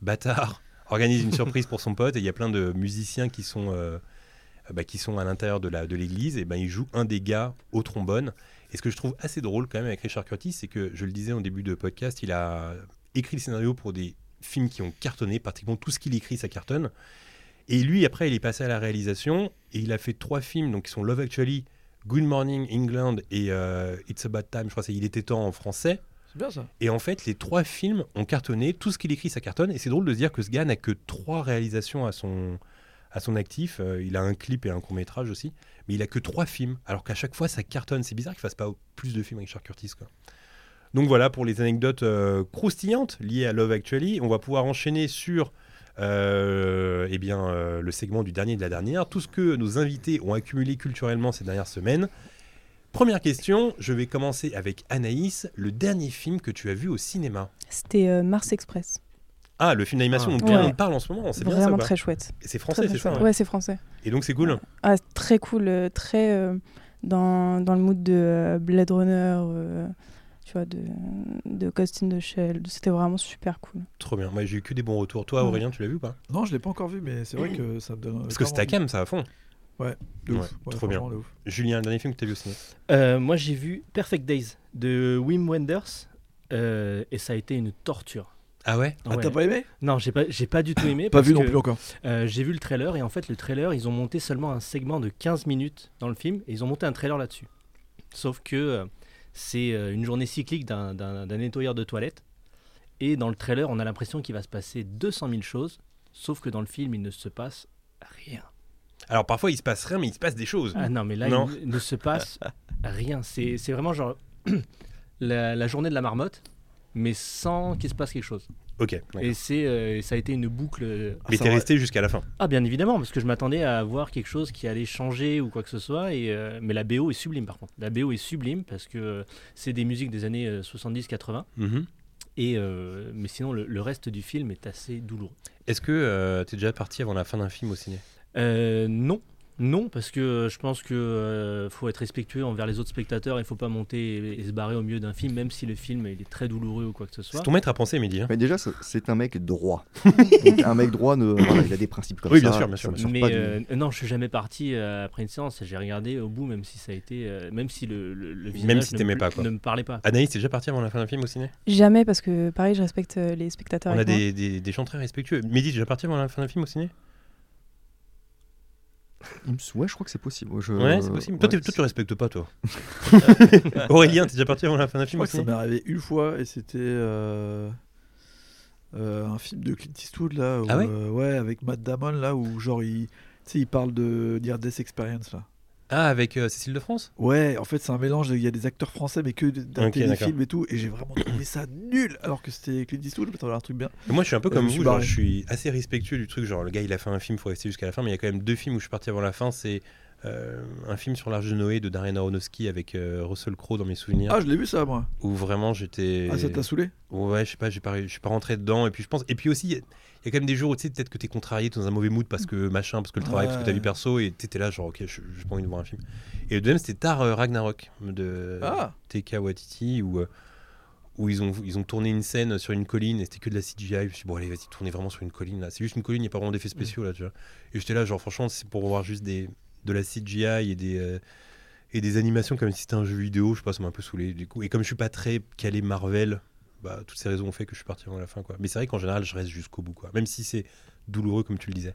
bâtard organise une surprise pour son pote. Et il y a plein de musiciens qui sont à l'intérieur de l'église. Et il joue un des gars au trombone. Et ce que je trouve assez drôle quand même avec Richard Curtis, c'est que, je le disais en début de podcast, il a écrit le scénario pour des films qui ont cartonné. Pratiquement tout ce qu'il écrit, ça cartonne. Et lui, après, il est passé à la réalisation. Et il a fait 3 films donc, qui sont Love Actually, Good Morning England et It's About Time, je crois que c'est Il était temps en français. C'est bien ça. Et en fait, les 3 films ont cartonné, tout ce qu'il écrit ça cartonne, et c'est drôle de se dire que ce gars n'a que 3 réalisations à son actif. Il a un clip et un court-métrage aussi, mais il a que 3 films, alors qu'à chaque fois ça cartonne. C'est bizarre qu'il fasse pas plus de films avec Richard Curtis, quoi. Donc voilà pour les anecdotes croustillantes liées à Love Actually. On va pouvoir enchaîner sur le segment du dernier de la dernière, tout ce que nos invités ont accumulé culturellement ces dernières semaines. Première question, je vais commencer avec Anaïs. Le dernier film que tu as vu au cinéma ? C'était Mars Express. Ah, le film d'animation dont tout le monde parle en ce moment, c'est vraiment bien ça. Vraiment très chouette. Et c'est français, c'est ça ? Ouais, c'est français. Et donc c'est cool ? Ah, très cool, très dans le mood de Blade Runner. Tu vois, de Ghost in the Shell, c'était vraiment super cool. Trop bien, moi j'ai eu que des bons retours. Toi Aurélien, tu l'as vu ou pas ? Non, je l'ai pas encore vu, mais c'est vrai que ça me donne... Parce que c'est ta cam, ça, à fond. Ouais, de ouf. Ouais, trop bien. De ouf. Julien, le dernier film que tu as vu au cinéma ? Moi j'ai vu Perfect Days de Wim Wenders et ça a été une torture. Ah ouais ? Ah, t'as pas aimé ? Non, j'ai pas du tout aimé. Pas vu non plus encore. J'ai vu le trailer et en fait le trailer, ils ont monté seulement un segment de 15 minutes dans le film et ils ont monté un trailer là-dessus. Sauf que... c'est une journée cyclique d'un nettoyeur de toilettes. Et dans le trailer, on a l'impression qu'il va se passer 200 000 choses, sauf que dans le film, il ne se passe rien. Alors parfois, il se passe rien, mais il se passe des choses. Ah non, mais là, il ne se passe rien. C'est vraiment genre la journée de la marmotte, mais sans qu'il se passe quelque chose. Ok. D'accord. Et ça a été une boucle... Mais t'es resté jusqu'à la fin ? Ah bien évidemment, parce que je m'attendais à voir quelque chose qui allait changer ou quoi que ce soit, mais la BO est sublime par contre. La BO est sublime parce que c'est des musiques des années 70-80, mais sinon le reste du film est assez douloureux. Est-ce que t'es déjà parti avant la fin d'un film au ciné ? Non, parce que je pense qu'il faut être respectueux envers les autres spectateurs, il ne faut pas monter et se barrer au milieu d'un film, même si le film il est très douloureux ou quoi que ce soit. C'est ton maître à penser, Mehdi. Hein. Mais déjà, c'est un mec droit. Donc, un mec droit, il a des principes comme ça. Oui, bien sûr. Mais non, je ne suis jamais parti après une séance, j'ai regardé au bout, même si ça a été... même si le visage si ne me parlait pas. Quoi. Anaïs, t'es déjà parti avant la fin d'un film au ciné ? Jamais, parce que pareil, je respecte les spectateurs. On a des gens très respectueux. Mehdi, t'es déjà parti avant la fin d'un film au ciné ? Ouais, je crois que c'est possible. Ouais, c'est possible. Toi, tu respectes pas, toi. Aurélien, t'es déjà parti avant la fin d'un film ? Ça m'est arrivé une fois et c'était un film de Clint Eastwood là, où, avec Matt Damon là, où genre il parle de Near Death Experience là. Ah, avec Cécile de France ? Ouais, en fait, c'est un mélange. Il y a des acteurs français, mais que d'un téléfilm et tout. Et j'ai vraiment trouvé ça nul, alors que c'était Clint Eastwood. Je m'attendais à un truc bien. Et moi, je suis un peu comme vous. Genre, je suis assez respectueux du truc. Genre, le gars, il a fait un film, il faut rester jusqu'à la fin. Mais il y a quand même deux films où je suis parti avant la fin. C'est un film sur l'Arche de Noé de Darren Aronofsky avec Russell Crowe dans mes souvenirs. Ah, je l'ai vu ça, moi. Où vraiment, j'étais. Ah, ça t'a saoulé ? Ouais, je sais pas, je suis pas rentré dedans. Et puis, je pense. Et puis aussi. Il y a quand même des jours où tu sais, peut-être que t'es contrarié, t'es dans un mauvais mood parce que machin, parce que le travail, parce que ta vie perso, et t'étais là, genre, ok, j'ai pas envie de voir un film. Et le deuxième, c'était Thar Ragnarok de Taika Waititi, où ils ont tourné une scène sur une colline et c'était que de la CGI. Je me suis dit, bon, allez, vas-y, tournez vraiment sur une colline là. C'est juste une colline, il n'y a pas vraiment d'effets spéciaux là, tu vois. Et j'étais là, genre, franchement, c'est pour voir juste de la CGI et des animations comme si c'était un jeu vidéo, je sais pas, ça m'a un peu saoulé du coup. Et comme je suis pas très calé Marvel. Bah, toutes ces raisons ont fait que je suis parti avant la fin, quoi. Mais c'est vrai qu'en général, je reste jusqu'au bout, quoi. Même si c'est douloureux, comme tu le disais.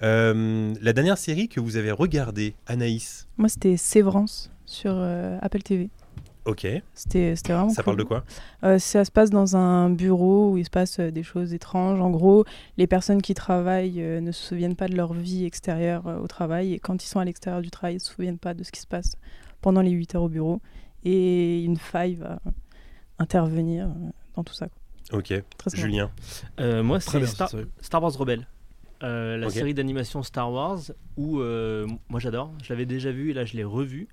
La dernière série que vous avez regardée, Anaïs ? Moi, c'était Sévrance sur Apple TV. Ok. C'était vraiment ça cool. Parle de quoi ? Ça se passe dans un bureau où il se passe des choses étranges. En gros, les personnes qui travaillent ne se souviennent pas de leur vie extérieure au travail. Et quand ils sont à l'extérieur du travail, ils ne se souviennent pas de ce qui se passe pendant les 8 heures au bureau. Et une faille va intervenir dans tout ça, quoi. Ok. Très Julien. Moi, c'est Star Wars Rebelle, la série d'animation Star Wars, où moi j'adore. Je l'avais déjà vue et là je l'ai revue.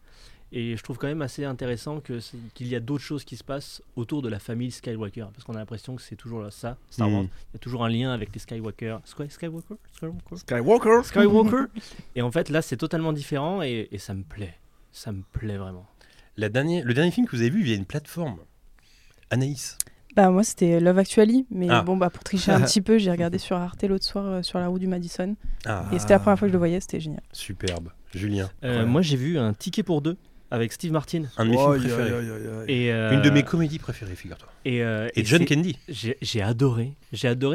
Et je trouve quand même assez intéressant qu'il y a d'autres choses qui se passent autour de la famille Skywalker. Parce qu'on a l'impression que c'est toujours ça, Star Wars. Il y a toujours un lien avec les Skywalker. Skywalker. Et en fait, là, c'est totalement différent et ça me plaît. Ça me plaît vraiment. Le dernier film que vous avez vu via une plateforme, Anaïs. Bah moi c'était Love Actually, mais bon bah pour tricher un petit peu, j'ai regardé sur Arte l'autre soir sur la roue du Madison. Et c'était la première fois que je le voyais, c'était génial. Superbe. Julien. Moi j'ai vu un ticket pour deux avec Steve Martin. Un de mes films préférés. Et une de mes comédies préférées, figure-toi. Et John Candy. J'ai adoré.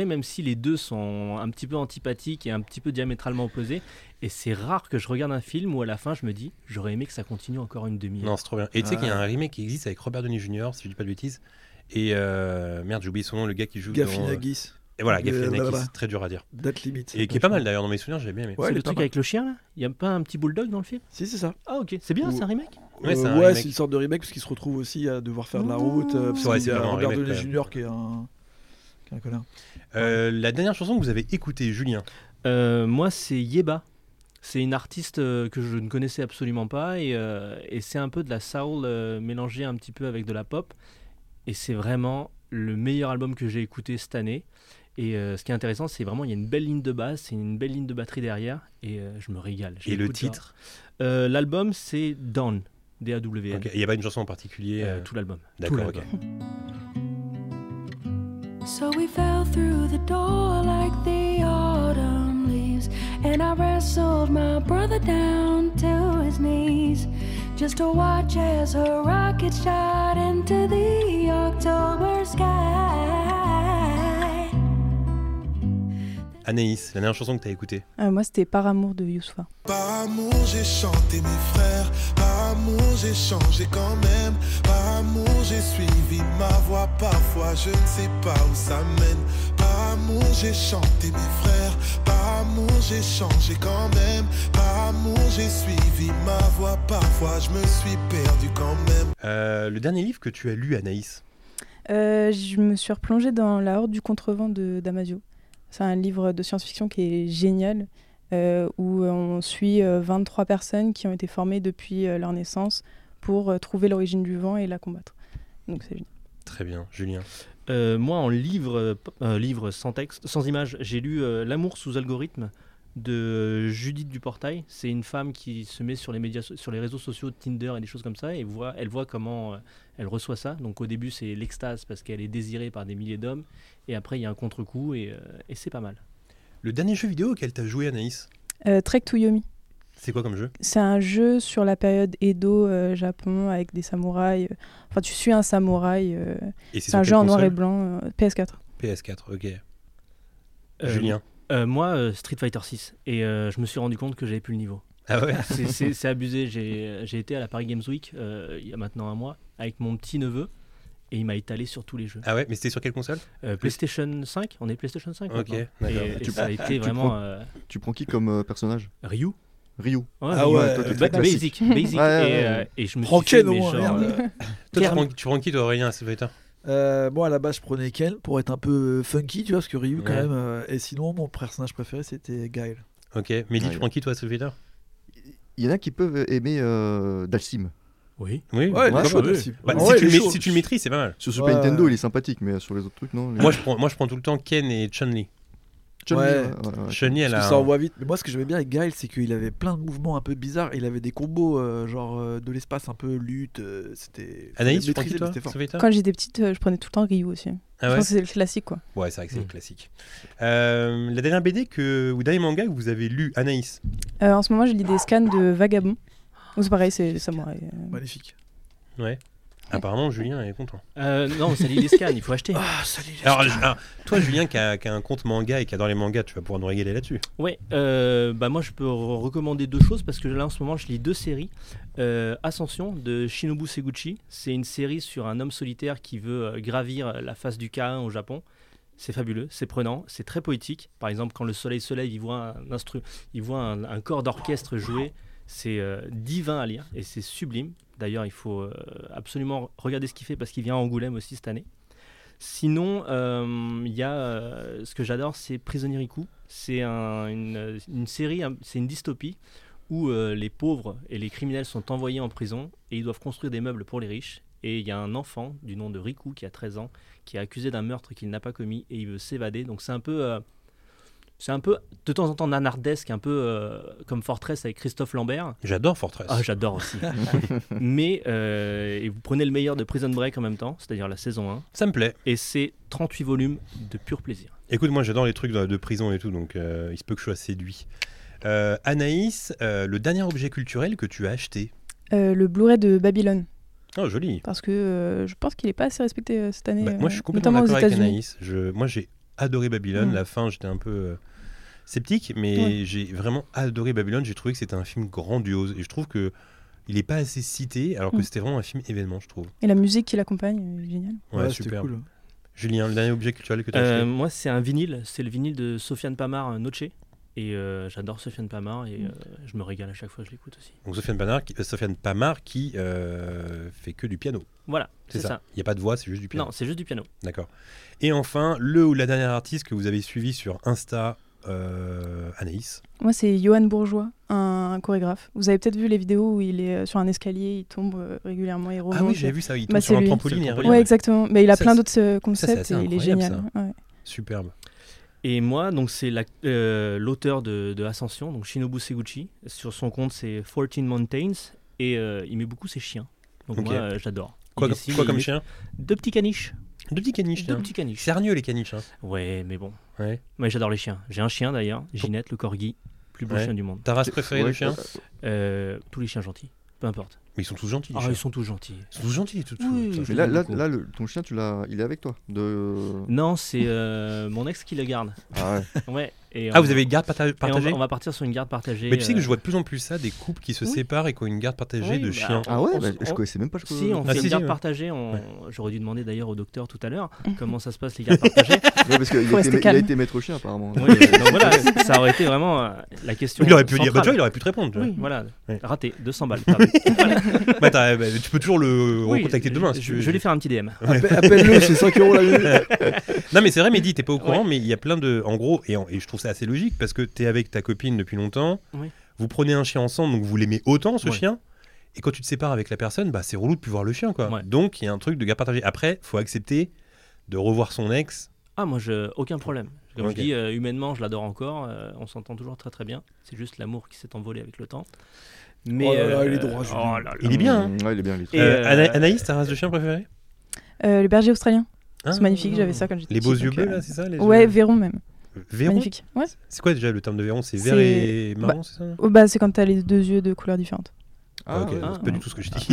Même si les deux sont un petit peu antipathiques et un petit peu diamétralement opposés. Et c'est rare que je regarde un film où à la fin je me dis j'aurais aimé que ça continue encore une demi-heure. Non, c'est trop bien. Et tu sais qu'il y a un remake qui existe avec Robert Downey Jr. si je dis pas de bêtises. Et merde, j'ai oublié son nom, le gars qui joue Gaffinagis. Et voilà, Gaffinagis, très dur à dire. Date limite. Et qui est pas mal d'ailleurs dans mes souvenirs, j'ai bien aimé. Ouais, c'est le truc avec le chien là ? Il y a pas un petit bulldog dans le film ? Si, c'est ça. Ah ok, c'est bien, c'est un remake ? Ouais, c'est une sorte de remake parce qu'il se retrouve aussi à devoir faire de la route. Ouais, c'est vraiment un remake. Robert Downey Jr. qui est un connard. La dernière chanson que vous avez écoutée, Julien ? Moi, c'est Yeba. C'est une artiste que je ne connaissais absolument pas et c'est un peu de la soul mélangée un petit peu avec de la pop et c'est vraiment le meilleur album que j'ai écouté cette année et ce qui est intéressant c'est vraiment il y a une belle ligne de basse, c'est une belle ligne de batterie derrière et je me régale. Et le titre l'album c'est Dawn, D-A-W-N. Okay. Il n'y a pas une chanson en particulier tout l'album. D'accord, tout l'album. Ok. So we fell through the door like the autumn. And I wrestled my brother down to his knees just to watch as a rocket shot into the October sky. Anaïs, la dernière chanson que t'as écoutée? Moi c'était Par amour de Youssoupha. Par amour j'ai chanté mes frères, par amour j'ai changé quand même, par amour j'ai suivi ma voix, parfois je ne sais pas où ça mène. Par amour j'ai chanté mes frères, par amour j'ai changé quand même, par amour j'ai suivi ma voix, parfois je me suis perdu quand même. Le dernier livre que tu as lu, Anaïs ? Je me suis replongée dans La Horde du Contrevent d'Amasio. C'est un livre de science-fiction qui est génial, où on suit 23 personnes qui ont été formées depuis leur naissance pour trouver l'origine du vent et la combattre. Donc c'est génial. Très bien, Julien. Moi, en livre sans texte, sans image, j'ai lu L'amour sous algorithme de Judith Duportail. C'est une femme qui se met sur les médias, sur les réseaux sociaux, Tinder et des choses comme ça, et elle voit comment elle reçoit ça. Donc au début, c'est l'extase parce qu'elle est désirée par des milliers d'hommes, et après il y a un contre-coup et c'est pas mal. Le dernier jeu vidéo auquel t'as joué, Anaïs ? Trek to Yomi. C'est quoi comme jeu ? C'est un jeu sur la période Edo, Japon, avec des samouraïs. Enfin, tu suis un samouraï. C'est un jeu en noir et blanc, PS4. PS4, ok. Julien ? Moi, Street Fighter 6. Et je me suis rendu compte que j'avais plus le niveau. Ah ouais ? C'est abusé. J'ai été à la Paris Games Week, il y a maintenant un mois, avec mon petit-neveu. Et il m'a étalé sur tous les jeux. Ah ouais, mais c'était sur quelle console ? PlayStation 5. On est PlayStation 5 maintenant. Ok, d'accord. Et ça a été vraiment... Tu prends qui comme personnage ? Ryu. Ryu. Ouais, ah Ryu, ouais, basic. Basic. Et je me suis fait mais genre... Toi, tu prends qui, toi, Aurélien, c'est bête, hein. Bon, à la base, je prenais Ken pour être un peu funky, tu vois, parce que Ryu, quand même. Et sinon, mon personnage préféré, c'était Gaël. Ok, Mehdi, tu prends qui, toi, Sylvain? Il y en a qui peuvent aimer Dalsim. Oui, oui, ouais, ouais, chaud, Dalsim. Bah, ouais, si tu le maîtrises, c'est pas mal. Sur Super Nintendo, il est sympathique, mais sur les autres trucs, non. Moi, je prends tout le temps Ken et Chun-Li. Chun-Li, elle a... ça envoie vite. Mais moi, ce que j'aimais bien avec Gaël, c'est qu'il avait plein de mouvements un peu bizarres. Il avait des combos genre de l'espace, un peu lutte. C'était. Anaïs, tu prends qui, toi? Quand j'étais petite, je prenais tout le temps Ryu aussi. Ah ouais. Je pense que c'est le classique, quoi. Ouais, c'est vrai que c'est le classique. La dernière BD ou dernier manga que vous avez lu, Anaïs? En ce moment, je lis des scans de Vagabond. Donc, c'est pareil, c'est samouraï. Magnifique. Ouais. Apparemment, Julien est content. Non, ça lit les scans, il faut acheter. Ah, ça lit les scans. Alors, toi, Julien, qui a un compte manga et qui adore les mangas, tu vas pouvoir nous régaler là-dessus. Ouais, bah moi, je peux recommander deux choses parce que là, en ce moment, je lis deux séries. Ascension de Shinobu Seguchi, c'est une série sur un homme solitaire qui veut gravir la face du K1 au Japon. C'est fabuleux, c'est prenant, c'est très poétique. Par exemple, quand le soleil se lève, il voit un corps d'orchestre jouer. C'est divin à lire et c'est sublime. D'ailleurs, il faut absolument regarder ce qu'il fait parce qu'il vient à Angoulême aussi cette année. Sinon, il y a ce que j'adore, c'est Prisoniriku. C'est une série, c'est une dystopie où les pauvres et les criminels sont envoyés en prison et ils doivent construire des meubles pour les riches. Et il y a un enfant du nom de Riku qui a 13 ans qui est accusé d'un meurtre qu'il n'a pas commis et il veut s'évader. Donc c'est un peu de temps en temps nanardesque, un peu comme Fortress avec Christophe Lambert. J'adore Fortress. Ah, j'adore aussi. Mais et vous prenez le meilleur de Prison Break en même temps, c'est-à-dire la saison 1. Ça me plaît. Et c'est 38 volumes de pur plaisir. Écoute, moi j'adore les trucs de prison et tout, donc il se peut que je sois séduit. Anaïs, le dernier objet culturel que tu as acheté? Le Blu-ray de Babylone. Oh, joli. Parce que je pense qu'il n'est pas assez respecté cette année. Bah, moi je suis complètement d'accord avec Anaïs. Moi j'ai adoré Babylone, la fin j'étais un peu sceptique, mais j'ai vraiment adoré Babylone, j'ai trouvé que c'était un film grandiose et je trouve que il n'est pas assez cité alors que c'était vraiment un film événement, je trouve. Et la musique qui l'accompagne est géniale. Ouais, ouais, super. Cool. Julien, le dernier objet culturel que tu as acheté? Moi c'est un vinyle, c'est le vinyle de Sofiane Pamar, Noche, et j'adore Sofiane Pamar et je me régale à chaque fois que je l'écoute aussi. Donc Sofiane Pamar qui fait que du piano. Voilà, c'est ça. Il n'y a pas de voix, c'est juste du piano. Non, c'est juste du piano. D'accord. Et enfin, le ou la dernière artiste que vous avez suivi sur Insta, Anaïs? Moi, c'est Johan Bourgeois, un chorégraphe. Vous avez peut-être vu les vidéos où il est sur un escalier, il tombe régulièrement, il remonte. Ah oui, j'ai vu ça, il tombe sur un trampoline. Oui, exactement. Mais il a plein d'autres concepts et il est génial. Ouais. Superbe. Et moi, donc, c'est l'auteur de Ascension, donc Shinobu Seguchi. Sur son compte, c'est 14 Mountains et il met beaucoup ses chiens. Donc moi, j'adore. Quoi comme chien? Deux petits caniches. Deux petits caniches. C'est hargneux les caniches. Hein. Ouais, mais bon. Ouais. Mais j'adore les chiens. J'ai un chien d'ailleurs, Ginette, le corgi, plus beau chien du monde. Ta race préférée de chien? Tous les chiens gentils, peu importe. Mais ils sont tous gentils. Ah, ils sont tous gentils. Oui, mais là ton chien, il est avec toi Non, c'est mon ex qui le garde. Ah ouais. Ouais. Et vous avez une garde partagée? On va partir sur une garde partagée. Mais tu sais que je vois de plus en plus ça, des couples qui se séparent et qui ont une garde partagée de chiens. Ah ouais, je connaissais même pas. Si on fait une garde partagée, j'aurais dû demander d'ailleurs au docteur tout à l'heure comment ça se passe les gardes partagées. Ouais, parce qu'il a été maître au chien apparemment. Oui, donc voilà, ça aurait été vraiment la question. Il aurait pu dire, bah tu vois, il aurait pu te répondre. Oui, voilà, raté, 200 balles. Bah, tu peux toujours le recontacter demain. Je vais lui faire un petit DM. Appelle-le, c'est 5€ la minute. Non mais c'est vrai, Mehdi, t'es pas au courant, mais il y a plein de. En gros, et je trouve c'est assez logique parce que t'es avec ta copine depuis longtemps, vous prenez un chien ensemble, donc vous l'aimez autant ce chien, et quand tu te sépares avec la personne, bah c'est relou de plus voir le chien quoi. Ouais. Donc il y a un truc de garde partagée. Après, faut accepter de revoir son ex. Ah moi aucun problème. Comme je dis, humainement je l'adore encore, on s'entend toujours très très bien. C'est juste l'amour qui s'est envolé avec le temps. Mais il est droit. Il est bien. Hein. Ouais, il est bien. Anaïs, ta race de chien préférée? Le berger australien. Ah, c'est magnifique, j'avais ça quand j'étais. Les beaux yeux bleus là, c'est ça? Ouais, Véron même. Véron. Magnifique. Ouais. C'est quoi déjà le terme de Véron? C'est vert et marron, c'est ça? Bah c'est quand t'as les deux yeux de couleurs différentes. Ah ok, c'est pas du tout ce que je dis.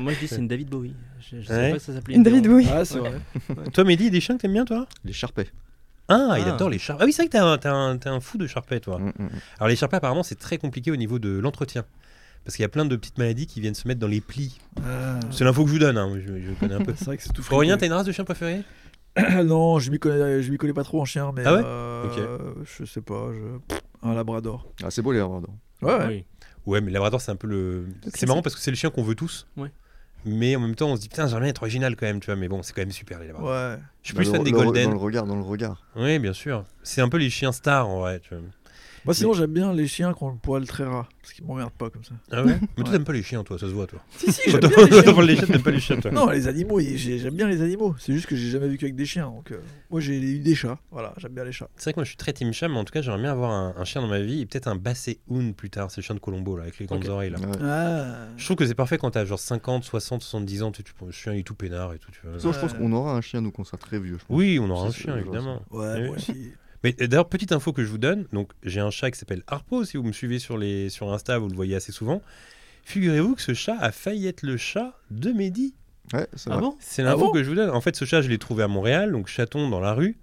Moi je dis c'est une David Bowie. Je savais pas que ça s'appelait une David Bowie. Ah c'est vrai. Toi Mehdi, des chiens que t'aimes bien toi? Les Sharpays. Ah, il adore les Sharpays. Ah oui, c'est vrai que t'es un fou de Sharpays toi. Alors les Sharpays apparemment c'est très compliqué au niveau de l'entretien. Parce qu'il y a plein de petites maladies qui viennent se mettre dans les plis. C'est l'info que je vous donne, hein. je connais un peu. C'est vrai que c'est tout fou. Aurélien, t'as une race de chien préférée? Non, je m'y connais pas trop en chien, mais je sais pas, un labrador. Ah, c'est beau les labradors. Ouais. Oui. Ouais, mais le labrador, c'est un peu le. C'est marrant parce que c'est le chien qu'on veut tous. Ouais. Mais en même temps, on se dit putain, j'aimerais bien être original quand même, tu vois. Mais bon, c'est quand même super les labradors. Ouais. Je suis plus fan des golden. Dans le regard. Oui, bien sûr. C'est un peu les chiens stars en vrai, tu vois. Moi, sinon, j'aime bien les chiens qui ont le poil très ras, parce qu'ils m'emmerdent pas comme ça. Ah ouais. Mais toi, t'aimes pas les chiens, toi, ça se voit, toi. Si, j'aime bien les chiens. Quand les chiens, t'aimes pas les chiens, toi. Non, les animaux, j'aime bien les animaux. C'est juste que j'ai jamais vécu avec des chiens. Donc, moi, j'ai eu des chats. Voilà, j'aime bien les chats. C'est vrai que moi, je suis très team chat, mais en tout cas, j'aimerais bien avoir un chien dans ma vie, et peut-être un basset-hound plus tard. C'est le chien de Colombo, là, avec les grandes oreilles, là. Ouais. Ah. Je trouve que c'est parfait quand t'as genre 50, 60, 70 ans, le chien il est tout peinard et tout. Tu vois. Je pense qu'on aura un chien, nous, qu'on sera très vieux. Oui, on aura un chien, évidemment. Ouais, moi aussi. Mais d'ailleurs, petite info que je vous donne, donc j'ai un chat qui s'appelle Harpo, si vous me suivez sur Insta, vous le voyez assez souvent. Figurez-vous que ce chat a failli être le chat de Mehdi. Ouais, c'est vrai. Ah bon ? C'est l'info que je vous donne. En fait, ce chat, je l'ai trouvé à Montréal, donc chaton dans la rue,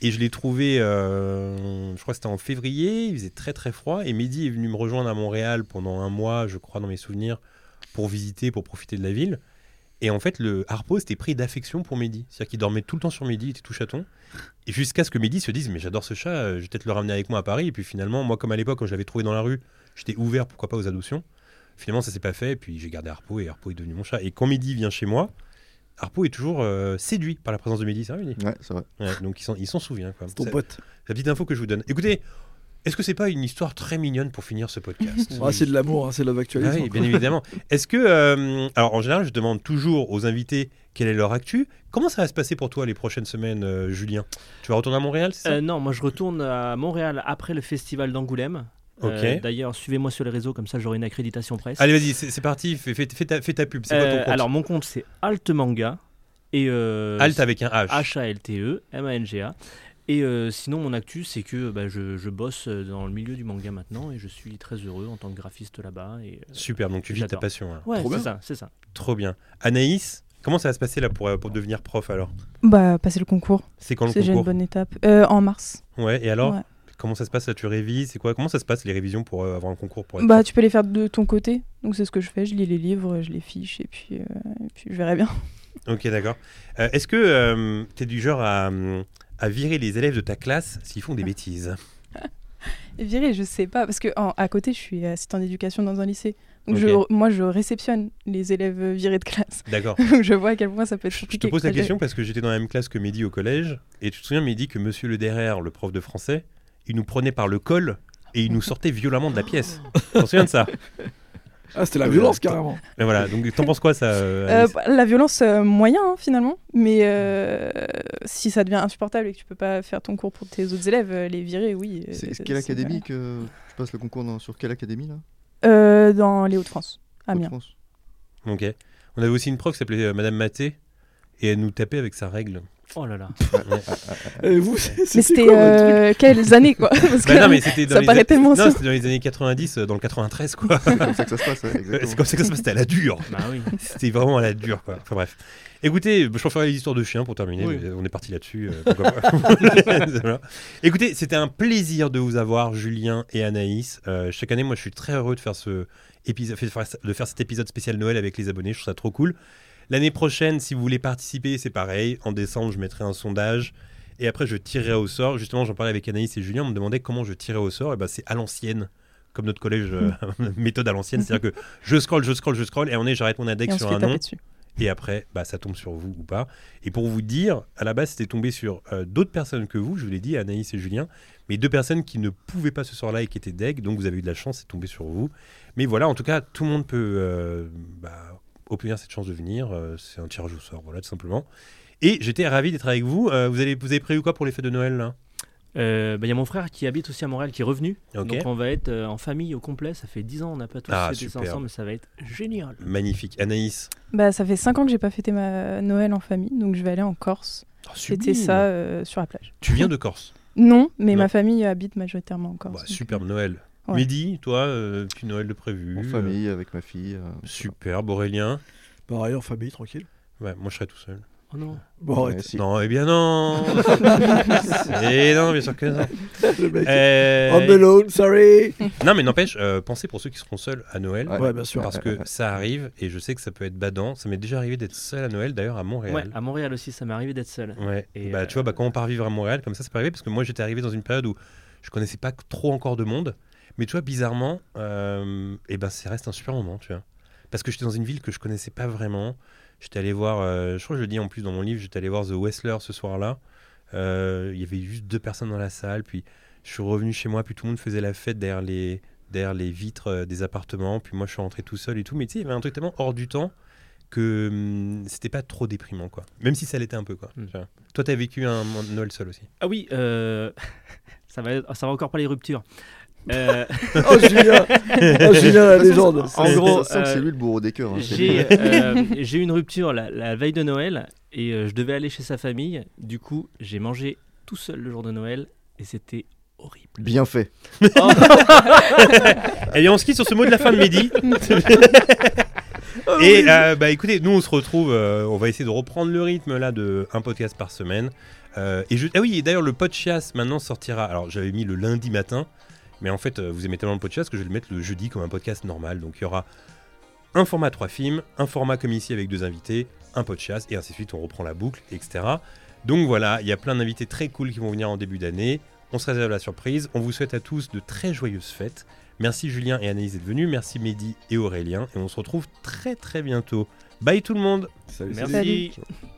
et je l'ai trouvé, je crois que c'était en février, il faisait très très froid, et Mehdi est venu me rejoindre à Montréal pendant un mois, je crois, dans mes souvenirs, pour visiter, pour profiter de la ville. Et en fait, le Harpo s'était pris d'affection pour Mehdi. C'est-à-dire qu'il dormait tout le temps sur Mehdi, il était tout chaton. Et jusqu'à ce que Mehdi se dise, mais j'adore ce chat, je vais peut-être le ramener avec moi à Paris. Et puis finalement, moi, comme à l'époque, quand je l'avais trouvé dans la rue, j'étais ouvert, pourquoi pas, aux adoptions. Finalement, ça s'est pas fait. Et puis j'ai gardé Harpo et Harpo est devenu mon chat. Et quand Mehdi vient chez moi, Harpo est toujours séduit par la présence de Mehdi. C'est vrai, Mehdi ? Ouais, c'est vrai. Ouais, donc il s'en souvient, quoi. C'est ton pote. La petite info que je vous donne. Écoutez. Est-ce que c'est pas une histoire très mignonne pour finir ce podcast ? Ah, c'est de l'amour, hein, c'est Love Actually. Ah oui, bien évidemment. Est-ce que, alors en général, je demande toujours aux invités quelle est leur actu. Comment ça va se passer pour toi les prochaines semaines, Julien ? Tu vas retourner à Montréal, c'est ça ? Non, moi je retourne à Montréal après le festival d'Angoulême. Okay. D'ailleurs, suivez-moi sur les réseaux, comme ça j'aurai une accréditation presse. Allez, vas-y, c'est parti, fais ta pub. C'est quoi ton compte ? Alors mon compte, c'est Altmanga. Et Alt avec un H. H-A-L-T-E, M-A-N-G-A. Et sinon, mon actu, c'est que je bosse dans le milieu du manga maintenant et je suis très heureux en tant que graphiste là-bas. Et, super, donc tu vis ta passion. Hein. Ouais, c'est ça. Trop bien. Anaïs, comment ça va se passer là pour devenir prof alors ? Bah, passer le concours. C'est quand le concours ? J'ai une bonne étape. En mars. Ouais, et alors ? Comment ça se passe là, tu révises, c'est quoi ? Comment ça se passe les révisions pour avoir un concours pour être tu peux les faire de ton côté, donc c'est ce que je fais, je lis les livres, je les fiche et puis je verrai bien. Ok, d'accord. Est-ce que t'es du genre à virer les élèves de ta classe s'ils font des bêtises ? Virer, je sais pas, parce que à côté, je suis assistante d'éducation dans un lycée. Donc moi, je réceptionne les élèves virés de classe. D'accord. Je vois à quel point ça peut être compliqué. Je te pose la question parce que j'étais dans la même classe que Mehdi au collège, et tu te souviens, Mehdi, que Monsieur Le Derrière, le prof de français, il nous prenait par le col et il nous sortait violemment de la pièce. Tu te souviens de ça ? Ah, c'était la violence carrément. Mais voilà, donc t'en penses quoi ça La violence moyen hein, finalement, mais si ça devient insupportable et que tu peux pas faire ton cours pour tes autres élèves, les virer, oui. C'est quelle académie que tu passes le concours sur quelle académie là Dans les Hauts-de-France, Amiens. Ok. On avait aussi une prof qui s'appelait Madame Maté et elle nous tapait avec sa règle. Oh là là. Vous, c'était quoi, truc quelles années quoi parce que non, mais c'était ça paraît tellement non, c'était dans les années 90, dans le 93 quoi. C'est comme ça que ça se passe, exactement. C'est comme ça que ça se passe, c'était à la dure. Bah oui. C'était vraiment à la dure quoi. Enfin bref. Écoutez, je referai les histoires de chiens pour terminer, oui. On est parti là-dessus. Écoutez, c'était un plaisir de vous avoir, Julien et Anaïs. Chaque année, moi je suis très heureux de faire cet épisode spécial Noël avec les abonnés, je trouve ça trop cool. L'année prochaine, si vous voulez participer, c'est pareil. En décembre, je mettrai un sondage et après, je tirerai au sort. Justement, j'en parlais avec Anaïs et Julien. On me demandait comment je tirais au sort. Et ben, c'est à l'ancienne, comme notre collège, méthode à l'ancienne. C'est-à-dire que je scrolle et j'arrête mon index sur un nom. Dessus. Et après, bah, ça tombe sur vous ou pas. Et pour vous dire, à la base, c'était tombé sur d'autres personnes que vous. Je vous l'ai dit, Anaïs et Julien. Mais deux personnes qui ne pouvaient pas ce soir-là et qui étaient deg. Donc, vous avez eu de la chance, c'est tombé sur vous. Mais voilà, en tout cas, tout le monde peut... obtenir cette chance de venir, c'est un tirage au sort, voilà, tout simplement. Et j'étais ravi d'être avec vous. Vous avez prévu quoi pour les fêtes de Noël là ? Y a mon frère qui habite aussi à Montréal qui est revenu. Okay. Donc on va être en famille au complet. Ça fait 10 ans, on n'a pas tous fêté ça ensemble, mais ça va être génial. Magnifique. Anaïs ? Ça fait 5 ans que j'ai pas fêté ma Noël en famille, donc je vais aller en Corse. Fêter ça sur la plage. Tu viens de Corse ? Non, mais ma famille habite majoritairement en Corse. Superbe Noël. Ouais. Mehdi, toi, petit Noël de prévu. En famille, avec ma fille. Superbe, Aurélien. Pareil, en famille, tranquille. Ouais, moi, je serai tout seul. Oh non. Si. Non, eh bien non. Et non, bien sûr que non. I'm alone, sorry. Non, mais n'empêche, pensez pour ceux qui seront seuls à Noël. Ouais, bien sûr. Parce que ça arrive, et je sais que ça peut être badant. Ça m'est déjà arrivé d'être seul à Noël, d'ailleurs, à Montréal. Ouais, à Montréal aussi, ça m'est arrivé d'être seul. Ouais. Et tu vois, quand on part vivre à Montréal, comme ça peut arriver. Parce que moi, j'étais arrivé dans une période où je connaissais pas trop encore de monde. Mais tu vois, bizarrement, et ben, ça reste un super moment, tu vois. Parce que j'étais dans une ville que je connaissais pas vraiment. J'étais allé voir, je crois que je le dis en plus dans mon livre, j'étais allé voir The Wrestler ce soir-là. Il y avait juste 2 personnes dans la salle, puis je suis revenu chez moi, puis tout le monde faisait la fête derrière les vitres des appartements, puis moi je suis rentré tout seul et tout. Mais tu sais, il y avait un truc tellement hors du temps que c'était pas trop déprimant, quoi. Même si ça l'était un peu, quoi. Toi, t'as vécu un Noël seul aussi. Ah oui, ça va encore parler rupture. Oh Julien, la légende. En gros, c'est lui le bourreau des cœurs. Hein. J'ai eu une rupture la veille de Noël et je devais aller chez sa famille. Du coup, j'ai mangé tout seul le jour de Noël et c'était horrible. Bien fait. Oh. Et on se quitte sur ce mot de la fin de midi. Et bah écoutez, nous on se retrouve, on va essayer de reprendre le rythme là de un podcast par semaine. Ah oui, et d'ailleurs le podcast maintenant sortira. Alors j'avais mis le lundi matin. Mais en fait, vous aimez tellement le podcast que je vais le mettre le jeudi comme un podcast normal. Donc il y aura un format 3 films, un format comme ici avec 2 invités, un podcast et ainsi de suite. On reprend la boucle, etc. Donc voilà, il y a plein d'invités très cool qui vont venir en début d'année. On se réserve la surprise. On vous souhaite à tous de très joyeuses fêtes. Merci Julien et Anaïs d'être venus. Merci Mehdi et Aurélien. Et on se retrouve très très bientôt. Bye tout le monde. Salut. Merci. Salut.